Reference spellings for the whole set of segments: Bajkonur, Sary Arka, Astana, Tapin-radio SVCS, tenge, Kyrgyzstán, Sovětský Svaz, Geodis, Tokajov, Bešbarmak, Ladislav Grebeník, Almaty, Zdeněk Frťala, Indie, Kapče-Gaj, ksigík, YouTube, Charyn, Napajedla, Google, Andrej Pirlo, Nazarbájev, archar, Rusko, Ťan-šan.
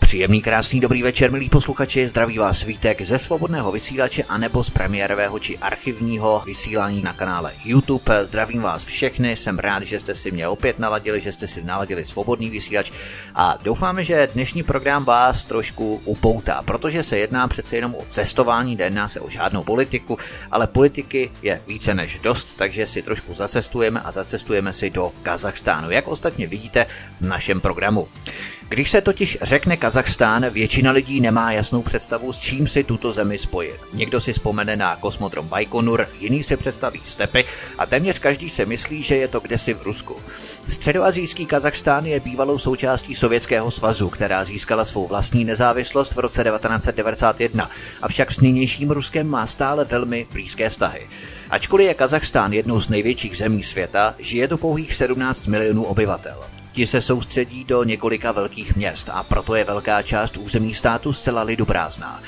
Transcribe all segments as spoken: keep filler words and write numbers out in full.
Příjemný, krásný, dobrý večer, milí posluchači, zdraví vás Vítek ze svobodného vysílače anebo z premiérového či archivního vysílání na kanále YouTube. Zdravím vás všechny, jsem rád, že jste si mě opět naladili, že jste si naladili svobodný vysílač a doufáme, že dnešní program vás trošku upoutá, protože se jedná přece jenom o cestování, nejedná se o žádnou politiku, ale politiky je více než dost, takže si trošku zacestujeme a zacestujeme si do Kazachstánu, jak ostatně vidíte v našem programu. Když se totiž řekne Kazachstán, většina lidí nemá jasnou představu, s čím si tuto zemi spojit. Někdo si vzpomene na kosmodrom Bajkonur, jiný si představí stepy a téměř každý se myslí, že je to kdesi v Rusku. Středoasijský Kazachstán je bývalou součástí Sovětského svazu, která získala svou vlastní nezávislost v roce devatenáct set devadesát jedna, avšak s nynějším Ruskem má stále velmi blízké vztahy. Ačkoliv je Kazachstán jednou z největších zemí světa, žije tu pouhých sedmnáct milionů obyvatel. Ti se soustředí do několika velkých měst a proto je velká část území státu zcela lidoprázdná.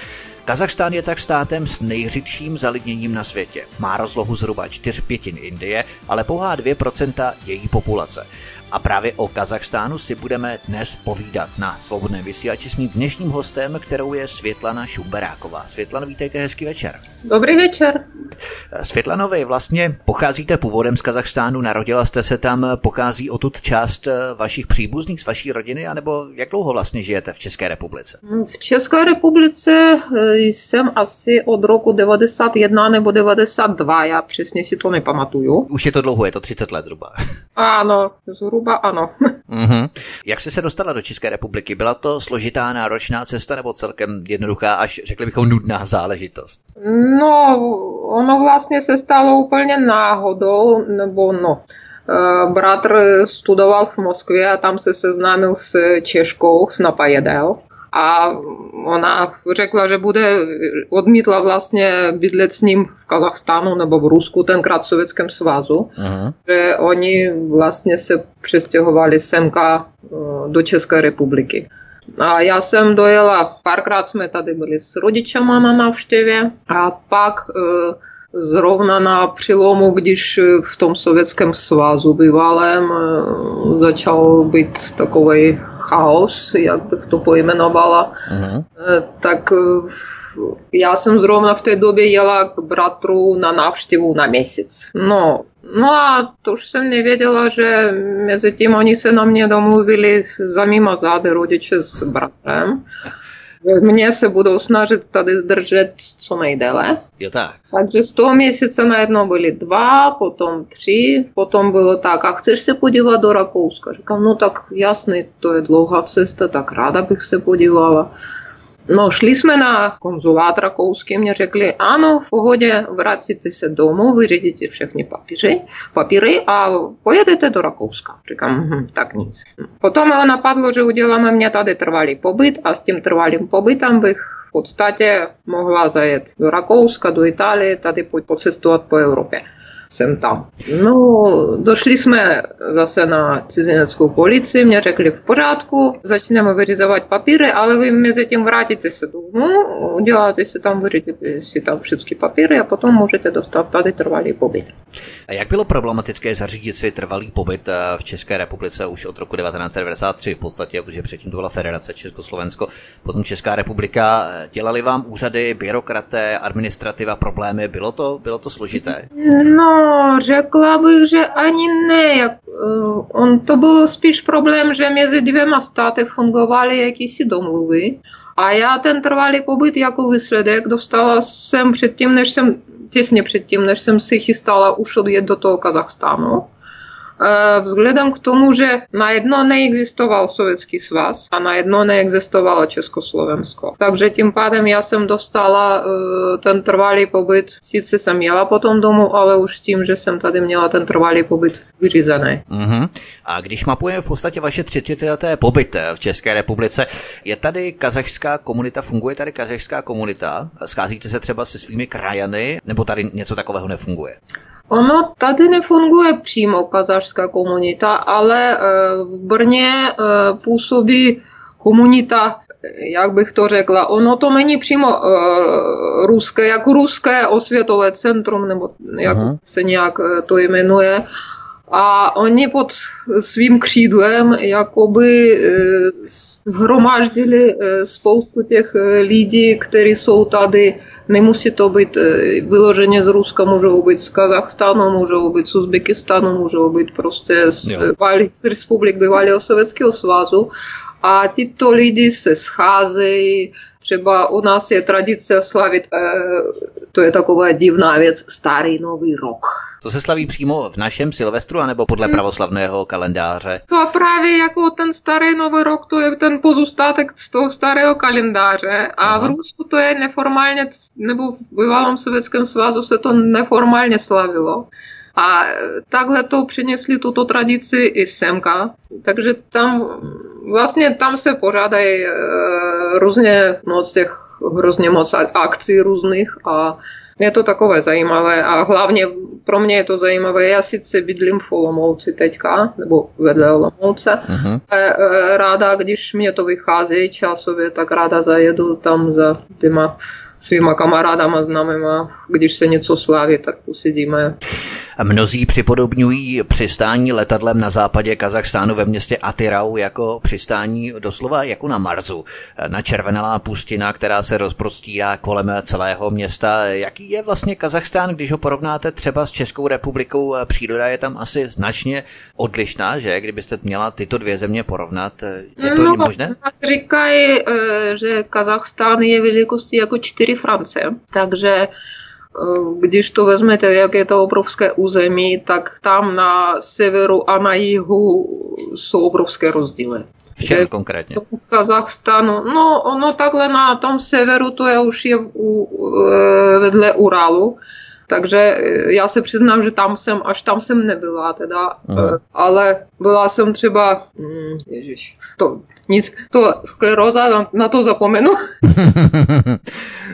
Kazachstán je tak státem s nejřidším zalidněním na světě. Má rozlohu zhruba čtyři pětiny Indie, ale pouhá dvě procenta její populace. A právě o Kazachstánu si budeme dnes povídat na svobodném vysílači s mým dnešním hostem, kterou je Světlana Šumberáková. Světlano, vítejte, hezký večer. Dobrý večer. Světlano, vy vlastně pocházíte původem z Kazachstánu, narodila jste se tam, pochází odtud část vašich příbuzných z vaší rodiny, anebo jak dlouho vlastně žijete v České republice? V České republice jsem asi od roku devadesát jedna nebo devadesát dva, já přesně si to nepamatuju. Už je to dlouho, je to třicet let zhruba. Ano, zhruba ano. Mm-hmm. Jak jste se dostala do České republiky? Byla to složitá, náročná cesta nebo celkem jednoduchá, až řekli bychom nudná záležitost? No, ono vlastně se stalo úplně náhodou, nebo no. Bratr studoval v Moskvě a tam se seznámil s Češkou, s Napajedel. A ona řekla, že bude, odmítla vlastně bydlet s ním v Kazachstánu nebo v Rusku, tenkrát v Sovětském svazu. Aha. Že oni vlastně se přestěhovali semka do České republiky. A já jsem dojela, párkrát jsme tady byli s rodičama na návštěvě a pak zrovna na přelomu, když v tom Sovětském svazu bývalém začal být takovej chaos, jak bych to pojmenovala, uh-huh. tak já jsem zrovna v té době jela k bratru na návštěvu na měsíc. No, no a to už jsem nevěděla, že mezi tím oni se na mě domluvili za mýma zády rodiče s bratrem. Mě se budou snažit tady zdržet co nejdéle. Jo, tak. Takže z toho měsíce najednou byly dva, potom tři, potom bylo tak, a chceš se podívat do Rakouska? Říkám, no tak jasný, to je dlouhá cesta, tak ráda bych se podívala. No, šli jsme na konzulát rakouský, mě řekli, ano, v pohodě, vracíte se domů, vyřídíte všechny papíry, papíry a pojedete do Rakouska. Říkám, hm, tak nic. Potom ale napadlo, že uděláme mě tady trvalý pobyt a s tím trvalým pobytem bych v podstatě mohla zajet do Rakouska, do Itálie, tady pocestovat po Evropě. Jsem tam. No, došli jsme zase na cizineckou policii, mě řekli v pořádku, začneme vyřizovat papíry, ale vy mezi tím vrátíte se domů, uděláte si tam, vyřídíte si tam všechny papíry a potom můžete dostat tady trvalý pobyt. A jak bylo problematické zařídit si trvalý pobyt v České republice už od roku devatenáct set devadesát tři v podstatě, protože předtím to byla Federace Československo, potom Česká republika, dělali vám úřady, byrokraté, administrativa, problémy, bylo to, bylo to složité? No, No, řekla bych, že ani ne. On to byl spíš problém, že mezi dvěma státy fungovaly jakýsi domluvy. A já ten trvalý pobyt jako výsledek dostala jsem předtím, než jsem, těsně předtím, než jsem si chystala už odjet do toho Kazachstánu. Vzhledem k tomu, že najednou neexistoval Sovětský svaz a najednou neexistovalo Československo. Takže tím pádem já jsem dostala ten trvalý pobyt. Sice jsem jela potom domů, ale už tím, že jsem tady měla ten trvalý pobyt vyřízený. Uh-huh. A když mapujeme v podstatě vaše třicetileté pobyt v České republice, je tady kazachská komunita, funguje tady kazachská komunita? Scházíte se třeba se svými krajany, nebo tady něco takového nefunguje? Ono tady nefunguje přímo kazašská komunita, ale v Brně působí komunita, jak bych to řekla, ono to není přímo ruské, jako ruské osvětové centrum, nebo jak Aha. se nějak to jmenuje. A oni pod svým křídlem jakoby hromaždili spoustu těch lidí, kteří jsou tady, nemusí to být vyloženě z Ruska, můžou být z Kazachstánu, můžou být z Uzbekistánu, můžou být prostě z republik bývalého Sovětského svazu. A tyto lidi se scházejí. Třeba u nás je tradice slavit, to je taková divná věc, starý nový rok. To se slaví přímo v našem Silvestru, anebo podle pravoslavného kalendáře? To a právě jako ten starý nový rok, to je ten pozůstatek z toho starého kalendáře. A Aha. v Rusku to je neformálně, nebo v bývalém Sovětském svazu se to neformálně slavilo. A takhle to přinesli tuto tradici i semka. Takže tam vlastně tam se pořádají e, různě moc těch hrozně moc akcí různých a je to takové zajímavé a hlavně pro mě je to zajímavé. Já sice bydlím v Olomouci teďka, nebo vedle Olomouce. Uh-huh. E, ráda, když mě to vychází časově, tak ráda zajedu tam za těma svýma kamarádama, známýma, když se něco slaví, tak usedíme. Mnozí připodobňují přistání letadlem na západě Kazachstánu ve městě Atyrau jako přistání doslova jako na Marsu. Načervenalá pustina, která se rozprostírá kolem celého města. Jaký je vlastně Kazachstán, když ho porovnáte třeba s Českou republikou? Příroda je tam asi značně odlišná, že? Kdybyste měla tyto dvě země porovnat, je to no, možné? Říkají, že Kazachstán je velikosti jako čtyři Francie, takže když to vezmete, jak je to obrovské území, tak tam na severu a na jihu jsou obrovské rozdíly. V čem konkrétně? V Kazachstánu, no ono takhle na tom severu, to je už je u, vedle Uralu, takže já se přiznám, že tam jsem, až tam jsem nebyla teda, Aha. ale byla jsem třeba, ježiš, to... Nic, to skleróza, na, na to zapomenu.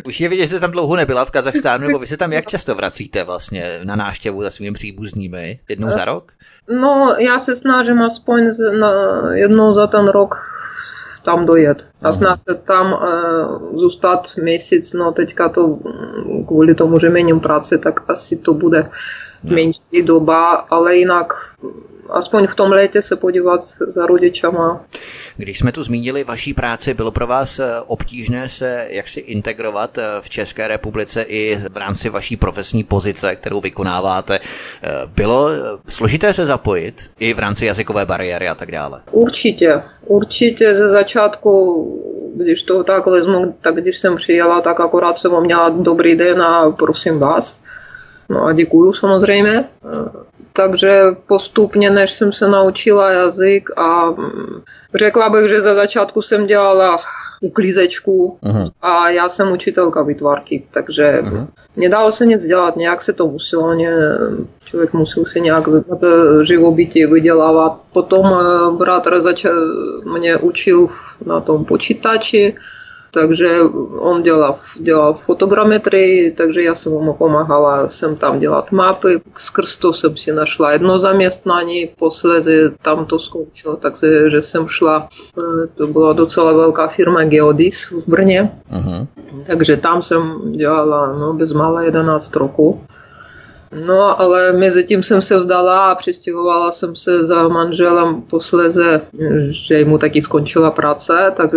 Už je vidět, že jste tam dlouho nebyla v Kazachstánu, nebo vy se tam jak často vracíte vlastně na návštěvu za svými příbuznými? Jednou za rok? No, já se snažím aspoň z, na, jednou za ten rok tam dojet. A snad tam e, zůstat měsíc, no teďka to kvůli tomu, že měním práci, tak asi to bude no. menší doba, ale jinak aspoň v tom létě se podívat za rodičama. Když jsme tu zmínili vaší práci, bylo pro vás obtížné se jaksi integrovat v České republice i v rámci vaší profesní pozice, kterou vykonáváte. Bylo složité se zapojit i v rámci jazykové bariéry a tak dále? Určitě. Určitě ze začátku, když to tak vezmu, tak když jsem přijela, tak akorát jsem měla dobrý den a prosím vás. No a děkuju samozřejmě. Takže postupně, než jsem se naučila jazyk a řekla bych, že za začátku jsem dělala uklízečku Aha. a já jsem učitelka výtvarky, takže Aha. nedalo se nic dělat, nějak se to muselo, ne, člověk musel se nějak živobytí vydělávat. Potom bratr začal, mě učil na tom počítači, takže on dělal, dělal fotogrametrii, takže já jsem mu pomáhala jsem tam dělat mapy. Skrz to jsem si našla jedno zaměstnání, posledně tam to skončilo, takže že jsem šla, to byla docela velká firma Geodis v Brně, Aha. takže tam jsem dělala no, bezmála jedenáct roků. No, ale mezi tím jsem se vdala a přistěhovala jsem se za manželem posléze, že mu taky skončila práce tak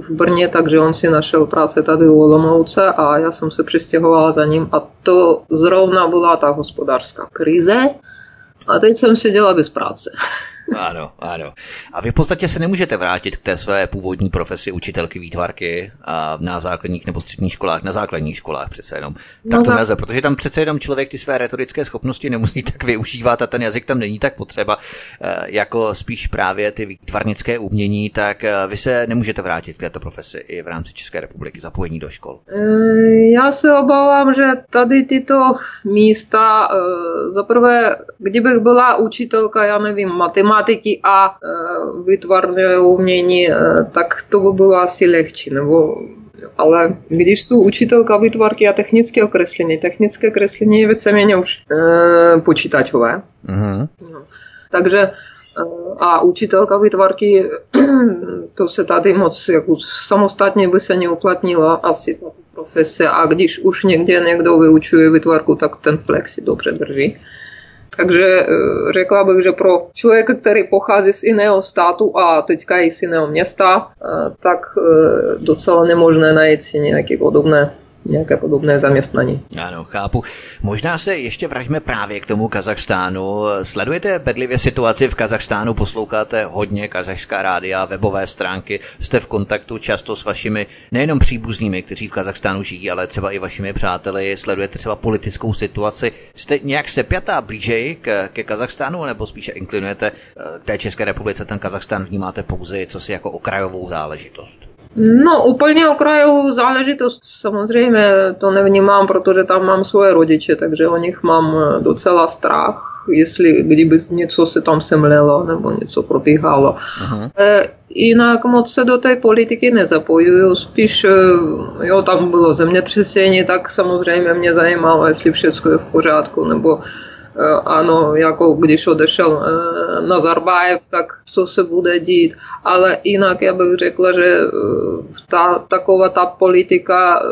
v Brně, takže on si našel práce tady u Olomouce a já jsem se přistěhovala za ním a to zrovna byla ta hospodářská krize a teď jsem seděla bez práce. Ano, ano. A vy v podstatě se nemůžete vrátit k té své původní profesi učitelky výtvarky a na základních nebo středních školách, na základních školách přece jenom. Tak no to nelze, protože tam přece jenom člověk ty své retorické schopnosti nemusí tak využívat a ten jazyk tam není tak potřeba, jako spíš právě ty výtvarnické umění, tak vy se nemůžete vrátit k této profesi i v rámci České republiky, zapojení do škol. Já se obávám, že tady tyto místa, zaprvé, kdybych byla učitelka, já nevím, matematiky a výtvarné umění, tak to by bylo asi lehčí, nebo... Ale když jsou učitelka výtvarky a technické kreslení, technické kreslení je víceméně už e, počítačové. Aha. No. Takže e, a učitelka výtvarky, to se tady moc jako samostatně by se neuplatnila asi tato profese. A když už někde někdo vyučuje výtvarku, tak ten flexi dobře drží. Takže řekla bych, že pro člověka, který pochází z jiného státu a teďka i z jiného města, tak docela nemožné najít si nějaké podobné, nějaké podobné zaměstnání. Ano, chápu. Možná se ještě vraťme právě k tomu Kazachstánu. Sledujete bedlivě situaci v Kazachstánu, posloucháte hodně kazachská rádia, webové stránky, jste v kontaktu často s vašimi nejenom příbuznými, kteří v Kazachstánu žijí, ale třeba i vašimi přáteli, sledujete třeba politickou situaci. Jste nějak sepjatá blížeji k, ke Kazachstánu, nebo spíše inklinujete k té České republice, ten Kazachstán vnímáte pouze co si jako okrajovou záležitost? No, úplně okrajovou záležitost samozřejmě to nevnímám, protože tam mám svoje rodiče, takže o nich mám docela strach, jestli kdyby něco se tam semlelo nebo něco probíhalo. Aha. E, jinak moc se do té politiky nezapojuju, spíš, jo, tam bylo zemětřesení, tak samozřejmě mě zajímalo, jestli všechno je v pořádku, nebo ano, jako když odešel Nazarbájev, tak co se bude dít, ale jinak já bych řekla, že ta, taková ta politika,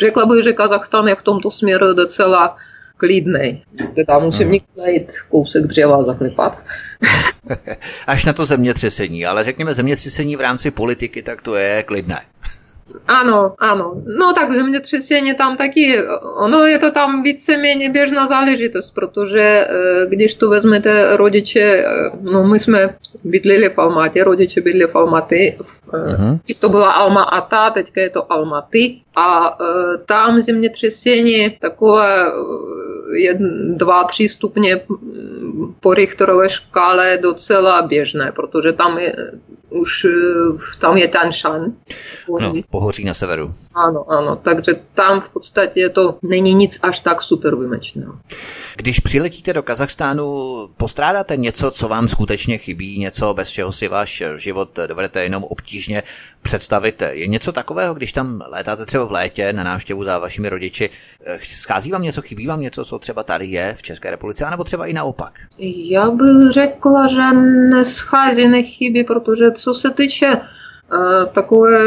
řekla bych, že Kazachstán je v tomto směru docela klidnej. Teda musím někdo najít kousek dřeva a zaklepat. Až na to zemětřesení, ale řekněme zemětřesení v rámci politiky, tak to je klidné. Ano, ano. No tak zemětřesení tam taky, ono je to tam víceméně běžná záležitost, protože když tu vezmete rodiče, no my jsme bydlili v Almaty, rodiče bydlili v Almaty, uh-huh. To byla Alma-Ata, teďka je to Almaty a tam zemětřesení takové dva, tři stupně po Richterové škále docela běžné, protože tam je už tam je Ťan-šan. No, pohoří na severu. Ano, ano, takže tam v podstatě to není nic až tak super výjimečného. Když přiletíte do Kazachstánu, postrádáte něco, co vám skutečně chybí, něco, bez čeho si váš život dovedete jenom obtížně představit? Je něco takového, když tam létáte třeba v létě na návštěvu za vašimi rodiči, schází vám něco, chybí vám něco, co třeba tady je v České republice, anebo třeba i naopak? Já bych řekla, že neschází, nechybí, protože co se týče Takové,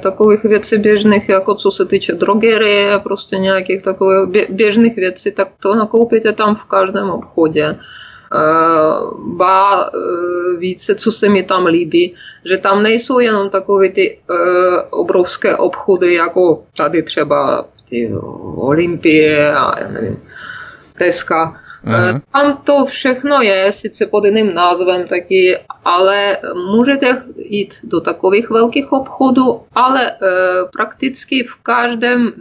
takových věcí běžných, jako co se týče drogerie, prostě nějakých takových běžných věcí, tak to nakoupíte tam v každém obchodě. Ba více, co se mi tam líbí, že tam nejsou jenom takové ty obrovské obchody, jako tady třeba ty Olympie a já nevím, Teska. Aha. Tam to všechno je, sice pod jiným názvem taky, ale můžete jít do takových velkých obchodů, ale e, prakticky v každém,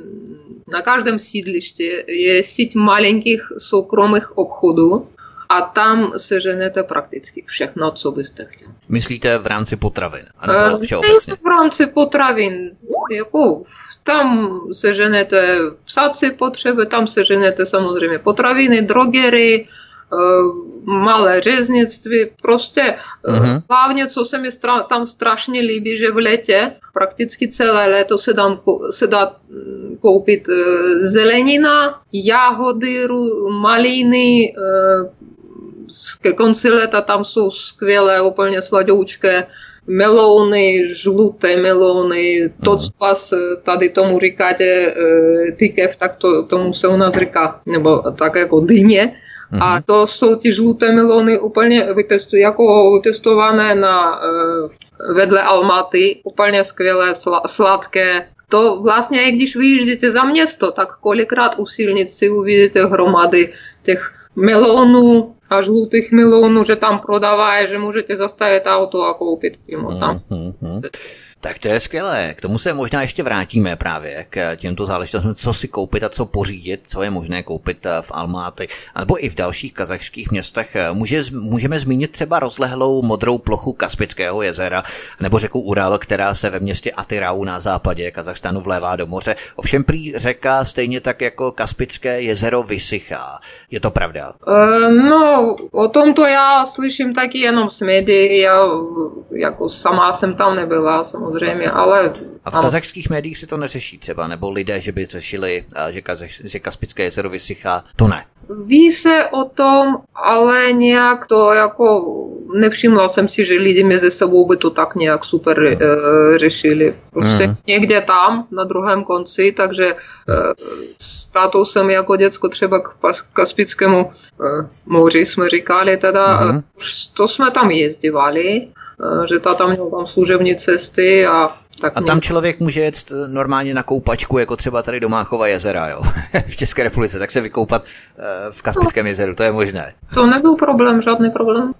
na každém sídlišti je síť malinkých soukromých obchodů a tam seženete prakticky všechno, co byste chtěli. Myslíte v rámci potravin? Ano, všeobecně. V rámci potravin, jako... Tam seženete psací potřeby, tam seženete samozřejmě potraviny, drogery, malé řeznictví, prostě uh-huh. Hlavně, co se mi stra- tam strašně líbí, že v létě, prakticky celé léto se, dám, se dá koupit zelenina, jahody, maliny, ke konci léta tam jsou skvělé, úplně sladoučké melouny, žluté melouny, to, co vás tady tomu říkáte tykev, tak to, tomu se u nás říká, nebo tak jako dyně. Aha. A to jsou ty žluté melouny úplně vypěstují, jako vypěstované na, vedle Almaty, úplně skvělé, sla, sladké. To vlastně, i když vyjíždíte za město, tak kolikrát u silnici uvidíte hromady těch melounů, a žlutých milionů, že tam prodávají, že můžete zastavit auto a koupit přímo tam. Mm, mm, mm. Tak to je skvělé. K tomu se možná ještě vrátíme právě k těmto záležitostem, co si koupit a co pořídit, co je možné koupit v Almaty, nebo i v dalších kazachských městech. Může, můžeme zmínit třeba rozlehlou modrou plochu Kaspického jezera nebo řeku Ural, která se ve městě Atyrau na západě Kazachstánu vlévá do moře. Ovšem prý řeka stejně tak jako Kaspické jezero vysychá. Je to pravda? E, no, o tomto já slyším taky jenom z médií. Já jako sama jsem tam nebyla, samozřejmě. Zřejmě, ale... A v ano. Kazachských médiích se to neřeší třeba, nebo lidé, že by řešili, že, Kazach, že Kaspické jezero vysychá, to ne. Ví se o tom, ale nějak to jako nevšimla jsem si, že lidi mezi sebou by to tak nějak super no. e, řešili. Prostě mm. někde tam, na druhém konci, takže e, s tátou jsem jako děcko třeba k Kaspickému e, moři jsme říkali teda, mm. to jsme tam jezdívali. Že táta měl tam služební cesty a tak. A tam člověk může jet normálně na koupačku, jako třeba tady do Máchova jezera, jo, v České republice, tak se vykoupat v Kaspickém jezeru, to je možné. To nebyl problém, žádný problém.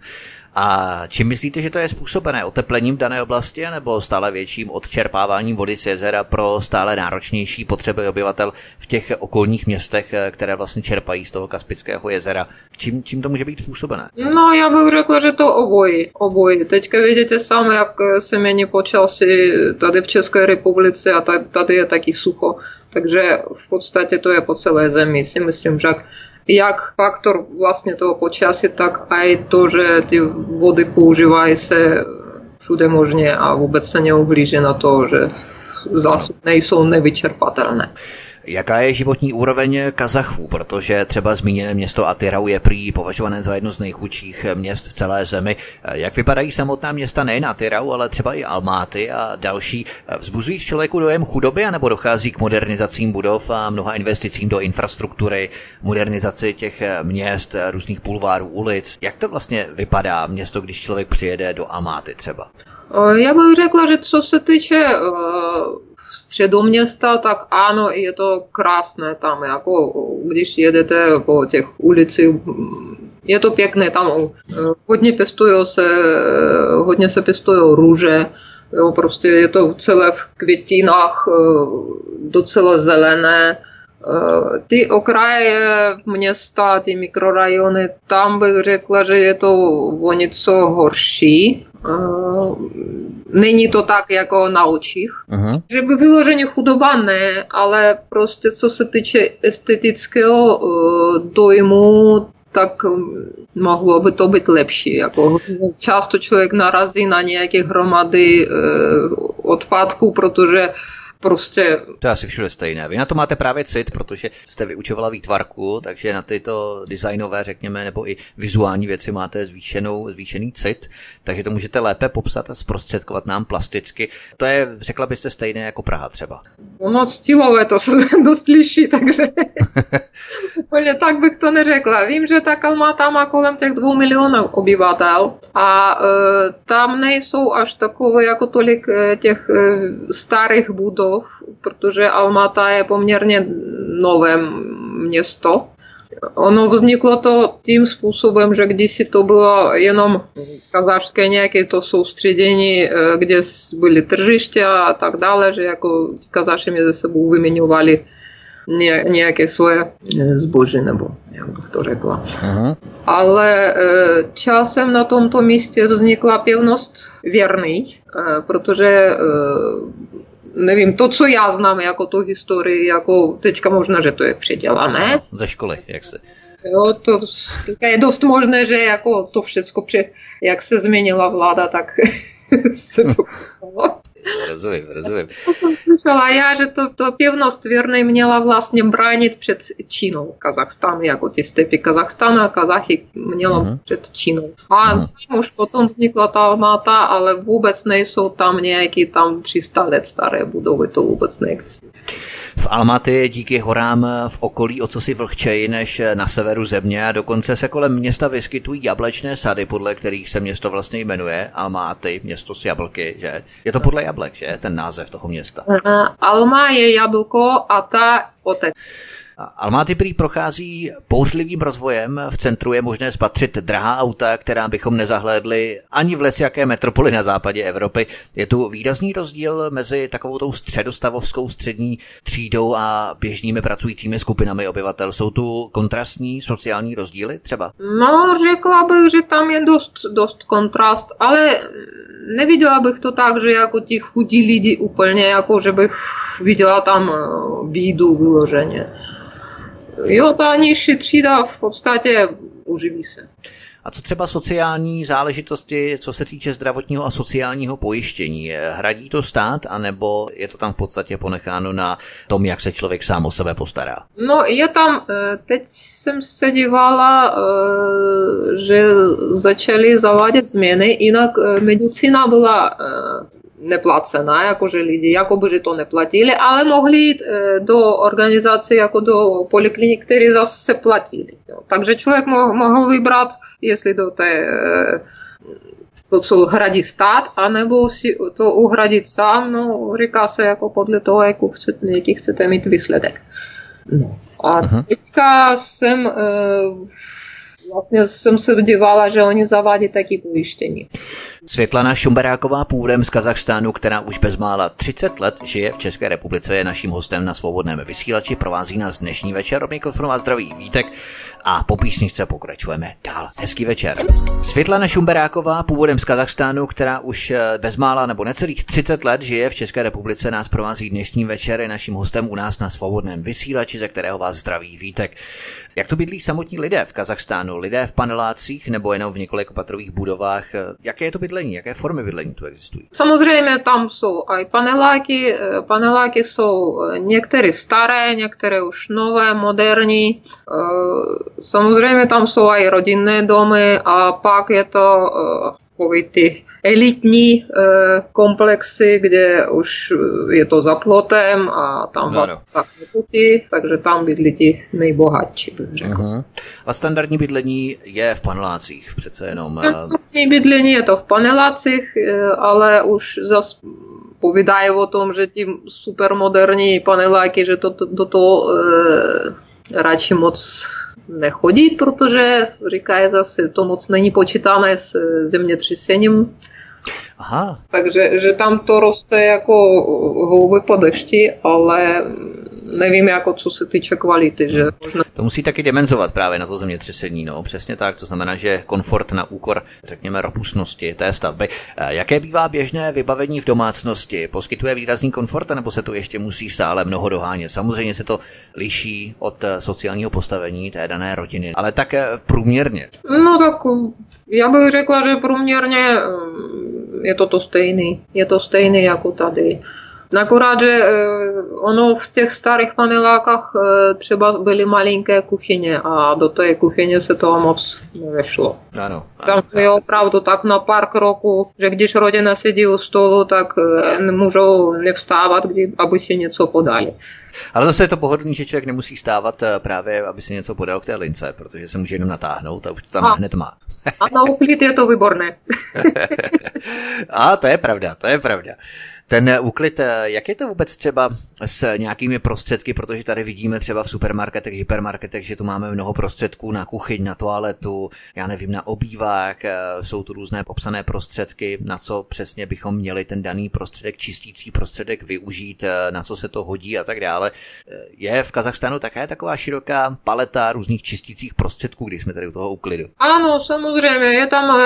A čím myslíte, že to je způsobené? Oteplením dané oblasti nebo stále větším odčerpáváním vody z jezera pro stále náročnější potřeby obyvatel v těch okolních městech, které vlastně čerpají z toho Kaspického jezera? Čím, čím to může být způsobené? No, já bych řekla, že to obojí. obojí. Teďka vidíte sám, jak se mění počasí tady v České republice a tady je taky sucho. Takže v podstatě to je po celé zemi. Si myslím, že jak faktor vlastně toho počasí, tak i to, že ty vody používají se všude možně a vůbec se neublíží na to, že zásoby nejsou nevyčerpatelné. Jaká je životní úroveň Kazachů? Protože třeba zmíněné město Atyrau je prý považované za jedno z nejchudších měst v celé zemi. Jak vypadají samotná města nejen Atyrau, ale třeba i Almaty a další? Vzbuzují v člověku dojem chudoby, anebo dochází k modernizacím budov a mnoha investicím do infrastruktury, modernizaci těch měst, různých bulvárů, ulic? Jak to vlastně vypadá město, když člověk přijede do Almaty třeba? Já bych řekla, že co se týče v středu města, tak ano, je to krásné tam, jako když jedete po těch ulicích, je to pěkné, tam hodně pěstují se, hodně se pěstují růže, jo, prostě je to celé v květinách, docela zelené. Ty okraje města, ty mikrorajony, tam bych řekla, že je to o něco horší. Není to tak, jako na očích. Uh-huh. Že by vyloženě chudoba ne, ale prostě co se týče estetického dojmu, tak mohlo by to být lepší. Jako často člověk narazí na nějaké hromady odpadků, protože prostě... To je asi všude stejné. Vy na to máte právě cit, protože jste vyučovala výtvarku, takže na tyto designové, řekněme, nebo i vizuální věci máte zvýšenou, zvýšený cit, takže to můžete lépe popsat a zprostředkovat nám plasticky. To je, řekla byste, stejné jako Praha třeba. No stylové to se dost liší, takže úplně tak bych to neřekla. Vím, že ta Almata má kolem těch dvou milionů obyvatel a e, tam nejsou až takové jako tolik e, těch e, starých budov, protože Almata je poměrně nové město. Ono vzniklo to tím způsobem, že kdysi to bylo jenom kazařské nějaké to soustředění, kde byly tržiště a tak dále, že jako kazaři mezi sebou vyměňovali nějaké svoje zboží, nebo jak bych to řekla. Aha. Ale časem na tomto místě vznikla pevnost věrný, protože nevím, to, co já znám jako tu historii, jako teďka možná, že to je předělané. No, ze školy, jak se... Jo, to je dost možné, že jako to všecko, při, jak se změnila vláda, tak se to koušalo. Rozumím, rozumím. To jsem slyšela já, že to, to pevnost věrnej měla vlastně bránit před Čínou Kazachstánu, jako ty stepy Kazachstánu a Kazachy měla uh-huh. před Čínou. A uh-huh. tam už potom vznikla ta Almata, ale vůbec nejsou tam nějaký tam tři sta let staré budovy, to vůbec neexistuje. V Almaty je díky horám v okolí o cosi vlhčeji než na severu země a dokonce se kolem města vyskytují jablečné sady, podle kterých se město vlastně jmenuje Almaty, město s jablky, že? Je to podle jablek, že? Ten název toho města. Alma je jablko a ta otec. Almaty prý prochází bouřlivým rozvojem, v centru je možné spatřit drahá auta, která bychom nezahlédli ani v lesjaké metropoli na západě Evropy. Je tu výrazný rozdíl mezi takovou tou středostavovskou střední třídou a běžnými pracujícími skupinami obyvatel. Jsou tu kontrastní sociální rozdíly třeba? No, řekla bych, že tam je dost, dost kontrast, ale neviděla bych to tak, že jako těch chudí lidí úplně, jako že bych viděla tam bídu vyloženě. Jo, ta nižší třída v podstatě uživí se. A co třeba sociální záležitosti, co se týče zdravotního a sociálního pojištění? Hradí to stát, anebo je to tam v podstatě ponecháno na tom, jak se člověk sám o sebe postará? No, je tam, teď jsem se dívala, že začali zavádět změny, jinak medicína byla neplacená, jakože lidi jakoby že to neplatili, ale mohli jít do organizace jako do poliklinik, které zase platili. Jo. Takže člověk mohl vybrat, jestli do té to, co hradí stát, anebo si to uhradit sám, no, říká se jako podle toho, jak chcete, jaký chcete mít výsledek. No. A aha. Teďka jsem Vlastně jsem se dívala, že oni zavádí taky pojištění. Světlana Šumberáková, původem z Kazachstánu, která už bezmála třicet let žije v České republice, je naším hostem na Svobodném vysílači, provází nás dnešní večer. Od mikrofonu a zdraví Vítek a po písničce pokračujeme dál. Hezký večer. Světlana Šumberáková, původem z Kazachstánu, která už bezmála nebo necelých třicet let žije v České republice, nás provází dnešní večer, je naším hostem u nás na Svobodném vysílači, ze kterého vás zdraví Vítek. Jak to bydlí samotní lidé v Kazachstánu? Lidé v panelácích nebo jenom v několikopatrových budovách? Jaké je to bydlení? Jaké formy bydlení tu existují? Samozřejmě tam jsou i paneláky. Paneláky jsou některé staré, některé už nové, moderní. Samozřejmě tam jsou i rodinné domy a pak je to ty elitní komplexy, kde už je to za plotem a tam no, vás no. tak neputí, takže tam bydlí ti nejbohatší, bych řekl. Uh-huh. A standardní bydlení je v panelácích přece jenom? Standardní bydlení je to v panelácích, ale už zase povídají o tom, že ti supermoderní paneláky, že to, to, do toho eh, radši moc nechodit, protože říkají zase, to moc není počítané s zemětřesením. Aha. Takže že tam to roste jako houby po dešti, ale nevím, jako co se týče kvality. Že možná... To musí taky dimenzovat právě na to zemětřesení, no přesně tak, to znamená, že komfort na úkor, řekněme, robustnosti té stavby. Jaké bývá běžné vybavení v domácnosti? Poskytuje výrazný komfort, nebo se to ještě musí stále mnoho dohánět? Samozřejmě se to liší od sociálního postavení té dané rodiny, ale také průměrně. No tak já bych řekla, že průměrně je to to stejný, je to stejný jako tady. Akorát, že ono v těch starých panelákách třeba byly malinké kuchyně a do té kuchyně se toho moc nevešlo. Ano, ano. Tam je opravdu tak na pár kroků, že když rodina sedí u stolu, tak můžou nevstávat, aby si něco podali. Ale zase je to pohodlný, že člověk nemusí stávat právě, aby si něco podal k té lince, protože se může jenom natáhnout a už to tam a, hned má. A na úklid je to výborné. A to je pravda, to je pravda. Ten úklid, jak je to vůbec třeba s nějakými prostředky, protože tady vidíme třeba v supermarketech, hypermarketech, že tu máme mnoho prostředků na kuchyň, na toaletu, já nevím, na obývák, jsou tu různé popsané prostředky, na co přesně bychom měli ten daný prostředek, čistící prostředek využít, na co se to hodí a tak dále. Je v Kazachstánu také taková široká paleta různých čistících prostředků, když jsme tady u toho úklidu? Ano, samozřejmě, je tam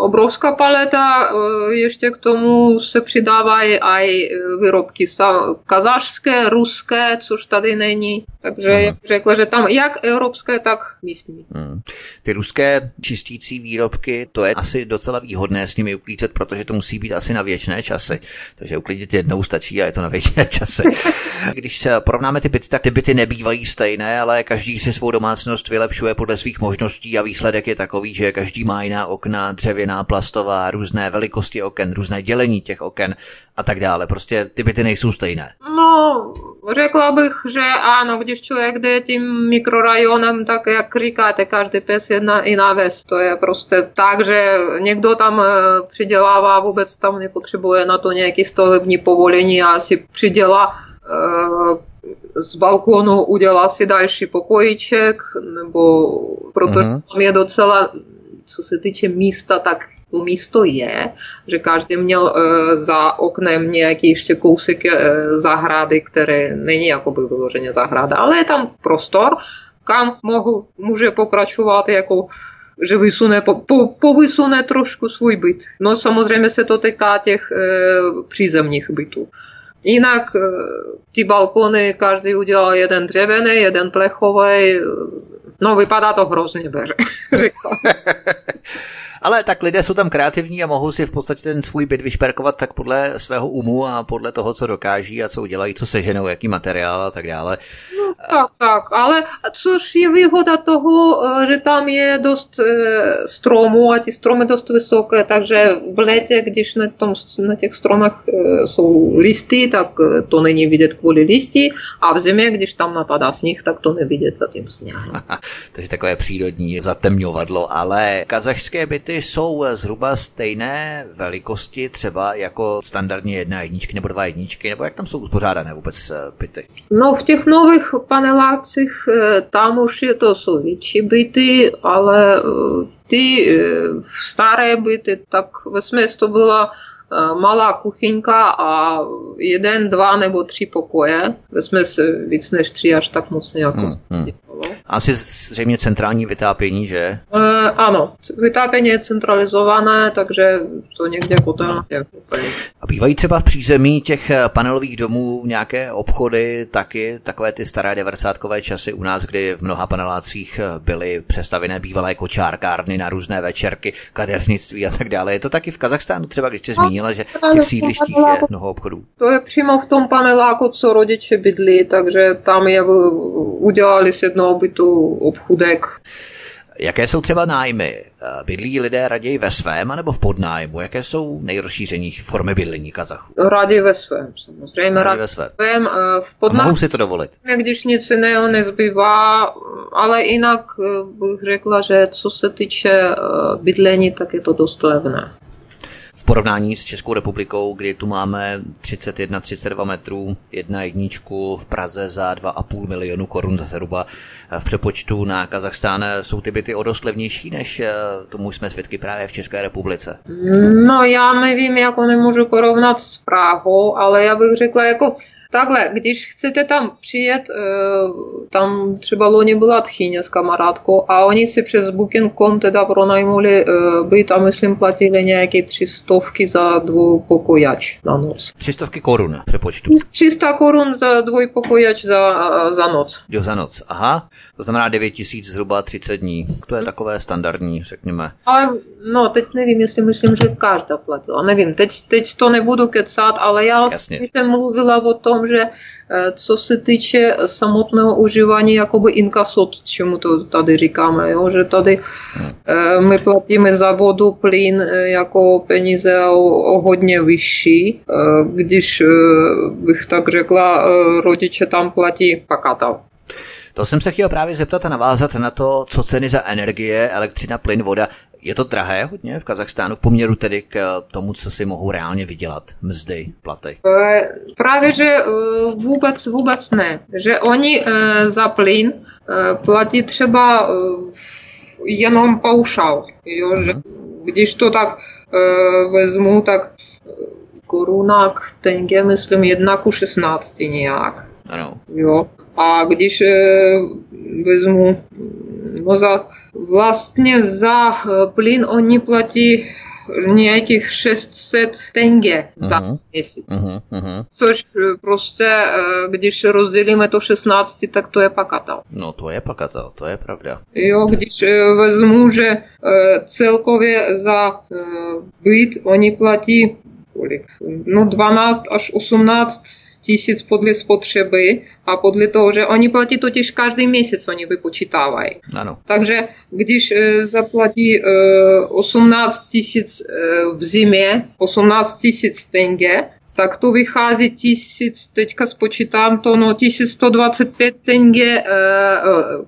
obrovská paleta, ještě k tomu se přidává i výrobky kazašské, ruské, což tady není. Takže aha. Řekla, že tam jak evropské, tak místní. Hmm. Ty ruské čistící výrobky, to je asi docela výhodné s nimi uklízet, protože to musí být asi na věčné časy. Takže uklidit jednou stačí a je to na věčné časy. Když se porovnáme ty byty, tak ty byty nebývají stejné, ale každý si svou domácnost vylepšuje podle svých možností a výsledek je takový, že každý má jiná okna, dřevěná, plastová, různé velikosti oken, různé dělení těch oken a tak dále. Prostě ty byty nejsou stejné. No, řekla bych, že ano, když člověk jde tím mikrorajonem, tak jak říkáte, každý pes jedna jiná ves. To je prostě tak, že někdo tam přidělává, vůbec tam nepotřebuje na to nějaké stavební povolení a si přidělá z balkonu udělá si další pokojíček, nebo protože uh-huh. tam je docela, co se týče místa, tak to místo je, že každý měl e, za oknem nějaký ještě kousek e, zahrady, který není jakoby vyloženě zahrada, ale je tam prostor, kam mohl, může pokračovat jako že vysune, po, po, povysune trošku svůj byt. No samozřejmě se to týká těch e, přízemních bytů. Jinak e, ty balkony každý udělal jeden dřevěný, jeden plechový. No vypadá to hrozně, beře. Ale tak lidé jsou tam kreativní a mohou si v podstatě ten svůj byt vyšperkovat tak podle svého umu a podle toho, co dokáží a co udělají, co seženou, jaký materiál a tak dále. No, tak, tak, ale což je výhoda toho, že tam je dost e, stromů a ty stromy dost vysoké, takže v létě, když na, tom, na těch stromech e, jsou listy, tak to není vidět kvůli listí a v zimě, když tam napadá sníh, tak to nevidět za tím sněhem. Takže takové přírodní zatemňovadlo, ale kazachské byty ty jsou zhruba stejné velikosti třeba jako standardně jedna jedničky nebo dva jedničky, nebo jak tam jsou uspořádané vůbec byty? No v těch nových panelácích tam už je to jsou větší byty, ale ty staré byty, tak ve směs to byla malá kuchyňka a jeden, dva nebo tři pokoje. Ve směs víc než tři až tak moc nějakou. Hmm, hmm. Asi zřejmě centrální vytápění, že? E, ano, vytápění je centralizované, takže to někde potom je. A bývají třeba v přízemí těch panelových domů nějaké obchody, taky takové ty staré devadesátkové časy u nás, kdy v mnoha panelácích byly přestavené bývalé kočárkárny na různé večerky, kadeřnictví a tak dále. Je to taky v Kazachstánu třeba, když jsi zmínila, že v těch sídlištích je mnoho obchodů. To je přímo v tom paneláku, co rodiče bydlí, takže tam je udělali si jedno obytu obchůdek. Jaké jsou třeba nájmy? Bydlí lidé raději ve svém, anebo v podnájmu? Jaké jsou nejrozšířenější formy bydlení Kazachů? Raději ve svém, samozřejmě. Raději ve svém. V podnájmu, mohou si to dovolit? Když nic jiného nezbývá, ale jinak bych řekla, že co se týče bydlení, tak je to dost levné. V porovnání s Českou republikou, kdy tu máme třicet jedna třicet dva metrů, jedna jedničku v Praze za dva a půl milionu korun za zhruba. V přepočtu na Kazachstán jsou ty byty o dost levnější, než tomu jsme svědky právě v České republice. No já nevím, jako nemůžu porovnat s Prahou, ale já bych řekla jako takhle, když chcete tam přijet, tam třeba loni byla tchyně s kamarádkou a oni si přes booking tečka com teda pronajmuli byt a myslím platili nějaké tři stovky za dvoupokojač na noc. Tři stovky korun přepočtu? tři sta korun za dvoupokojač za, za noc. Jo, za noc, aha. To znamená devět tisíc zhruba třicet dní. To je takové standardní, řekněme. Ale no, teď nevím, jestli myslím, že každá platila. Nevím, teď, teď to nebudu kecat, ale já jsem mluvila o tom, že co se týče samotného užívání jakoby inkaso, čemu to tady říkáme, jo? Že tady my platíme za vodu, plyn jako peníze o, o hodně vyšší, když bych tak řekla, rodiče tam platí pakata. To jsem se chtěl právě zeptat a navázat na to, co ceny za energie, elektřina, plyn, voda. Je to drahé hodně v Kazachstánu v poměru tedy k tomu, co si mohou reálně vydělat mzdy, platy? Právě, že vůbec, vůbec ne. Že oni za plyn platí třeba jenom paušál. Jo, uh-huh. Že když to tak vezmu, tak koruna k tenge, myslím, jedna ku šestnácti nějak. Ano. Jo. A když vezmu, no za, vlastně za plyn oni platí nějakých šest set tenge za uh-huh. měsíc. Uh-huh. Uh-huh. Což prostě, když rozdělíme to šestnáct, tak to je pakatel. No to je pakatel, to je pravda. Jo, když vezmu, že celkově za byt oni platí kolik? No dvanáct až osmnáct tisíc podle spotřeby a podle toho, že oni platí totiž každý měsíc, oni vypočítávají. Ano. Takže když e, zaplatí e, osmnáct tisíc e, v zimě, osmnáct tisíc tenge, tak to vychází tisíc, teďka spočítám to, no tisíc sto dvacet pět tenge e,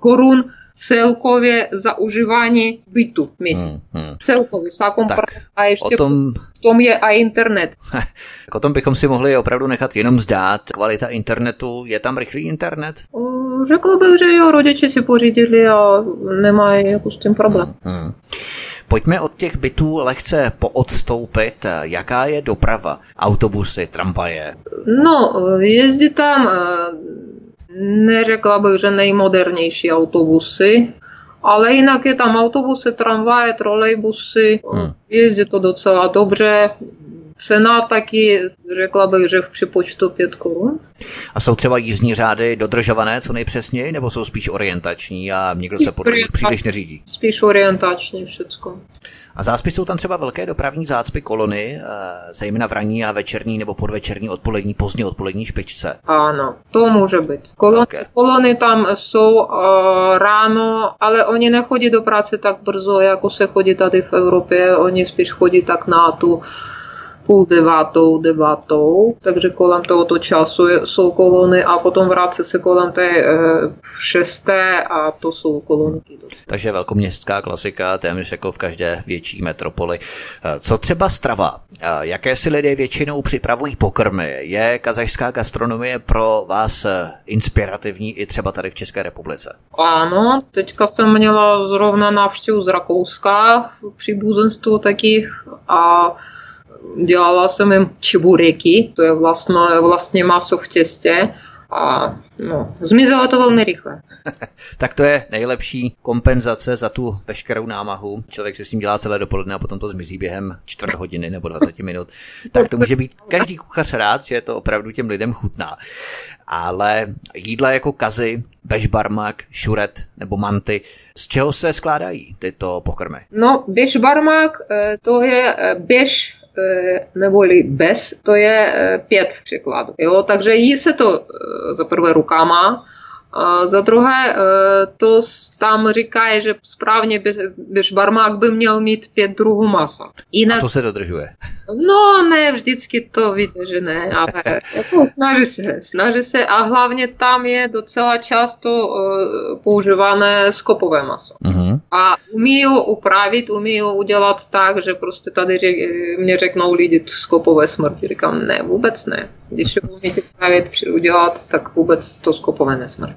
korun celkově zaužívání bytu měsíc. Hmm, hmm. Celkově, sakom právě. A ještě tom... v tom je a internet. O tom bychom si mohli opravdu nechat jenom zdát. Kvalita internetu, je tam rychlý internet? Řekl bych, že jo, rodiče si pořídili a nemají jako s tím problém. Hmm, hmm. Pojďme od těch bytů lehce poodstoupit. Jaká je doprava? Autobusy, tramvaje? No, jezdí tam... Neřekla bych, že nejmodernější autobusy, ale jinak je tam autobusy, tramvaje, trolejbusy, hmm. jezdí to docela dobře. Cena taky, řekla bych, že v připočtu pět korun. A jsou třeba jízdní řády dodržované co nejpřesněji, nebo jsou spíš orientační a někdo spíš se podle nich příliš neřídí? Spíš orientační všecko. A záspěch jsou tam třeba velké dopravní zácpy kolony, zejména v ranní a večerní nebo podvečerní, odpolední, pozdně odpolední špičce. Ano, to může být. Kolony, okay. kolony tam jsou uh, ráno, ale oni nechodí do práce tak brzo, jako se chodí tady v Evropě, oni spíš chodí tak na tu půl devátou, devátou, takže kolem tohoto času jsou kolony a potom vrací se kolem té e, šesté a to jsou kolonky. Takže velkoměstská klasika, téměř jako v každé větší metropoli. Co třeba strava? Jaké si lidé většinou připravují pokrmy? Je kazašská gastronomie pro vás inspirativní i třeba tady v České republice? Ano, teďka jsem měla zrovna návštěvu z Rakouska, příbuzenstvo taky a dělala jsem jim čebureky, to je vlastně, vlastně maso v těstě a no, zmizelo to velmi rychle. Tak to je nejlepší kompenzace za tu veškerou námahu. Člověk si s tím dělá celé dopoledne a potom to zmizí během čtvrt hodiny nebo dvacet minut. Tak to může být každý kuchař rád, že to opravdu těm lidem chutná. Ale jídla jako kazy, bešbarmak, šuret nebo manty, z čeho se skládají tyto pokrmy? No, bešbarmak to je beš neboli bez, to je pět překladů. Jo? Takže jí se to za prvé rukama, a za druhé to tam říkají, že správně bešbarmak by měl mít pět druhů masa. Jinak, a to se dodržuje? No ne, vždycky to víte, že ne, ale jako snaží se, snaží se a hlavně tam je docela často používané skopové maso. Uh-huh. A umí ho upravit, umí ho udělat tak, že prostě tady řek, mě řeknou lidi skopové smrti. Říkám, ne, vůbec ne. Když ho umíte upravit, udělat, tak vůbec to skopové nesmrt.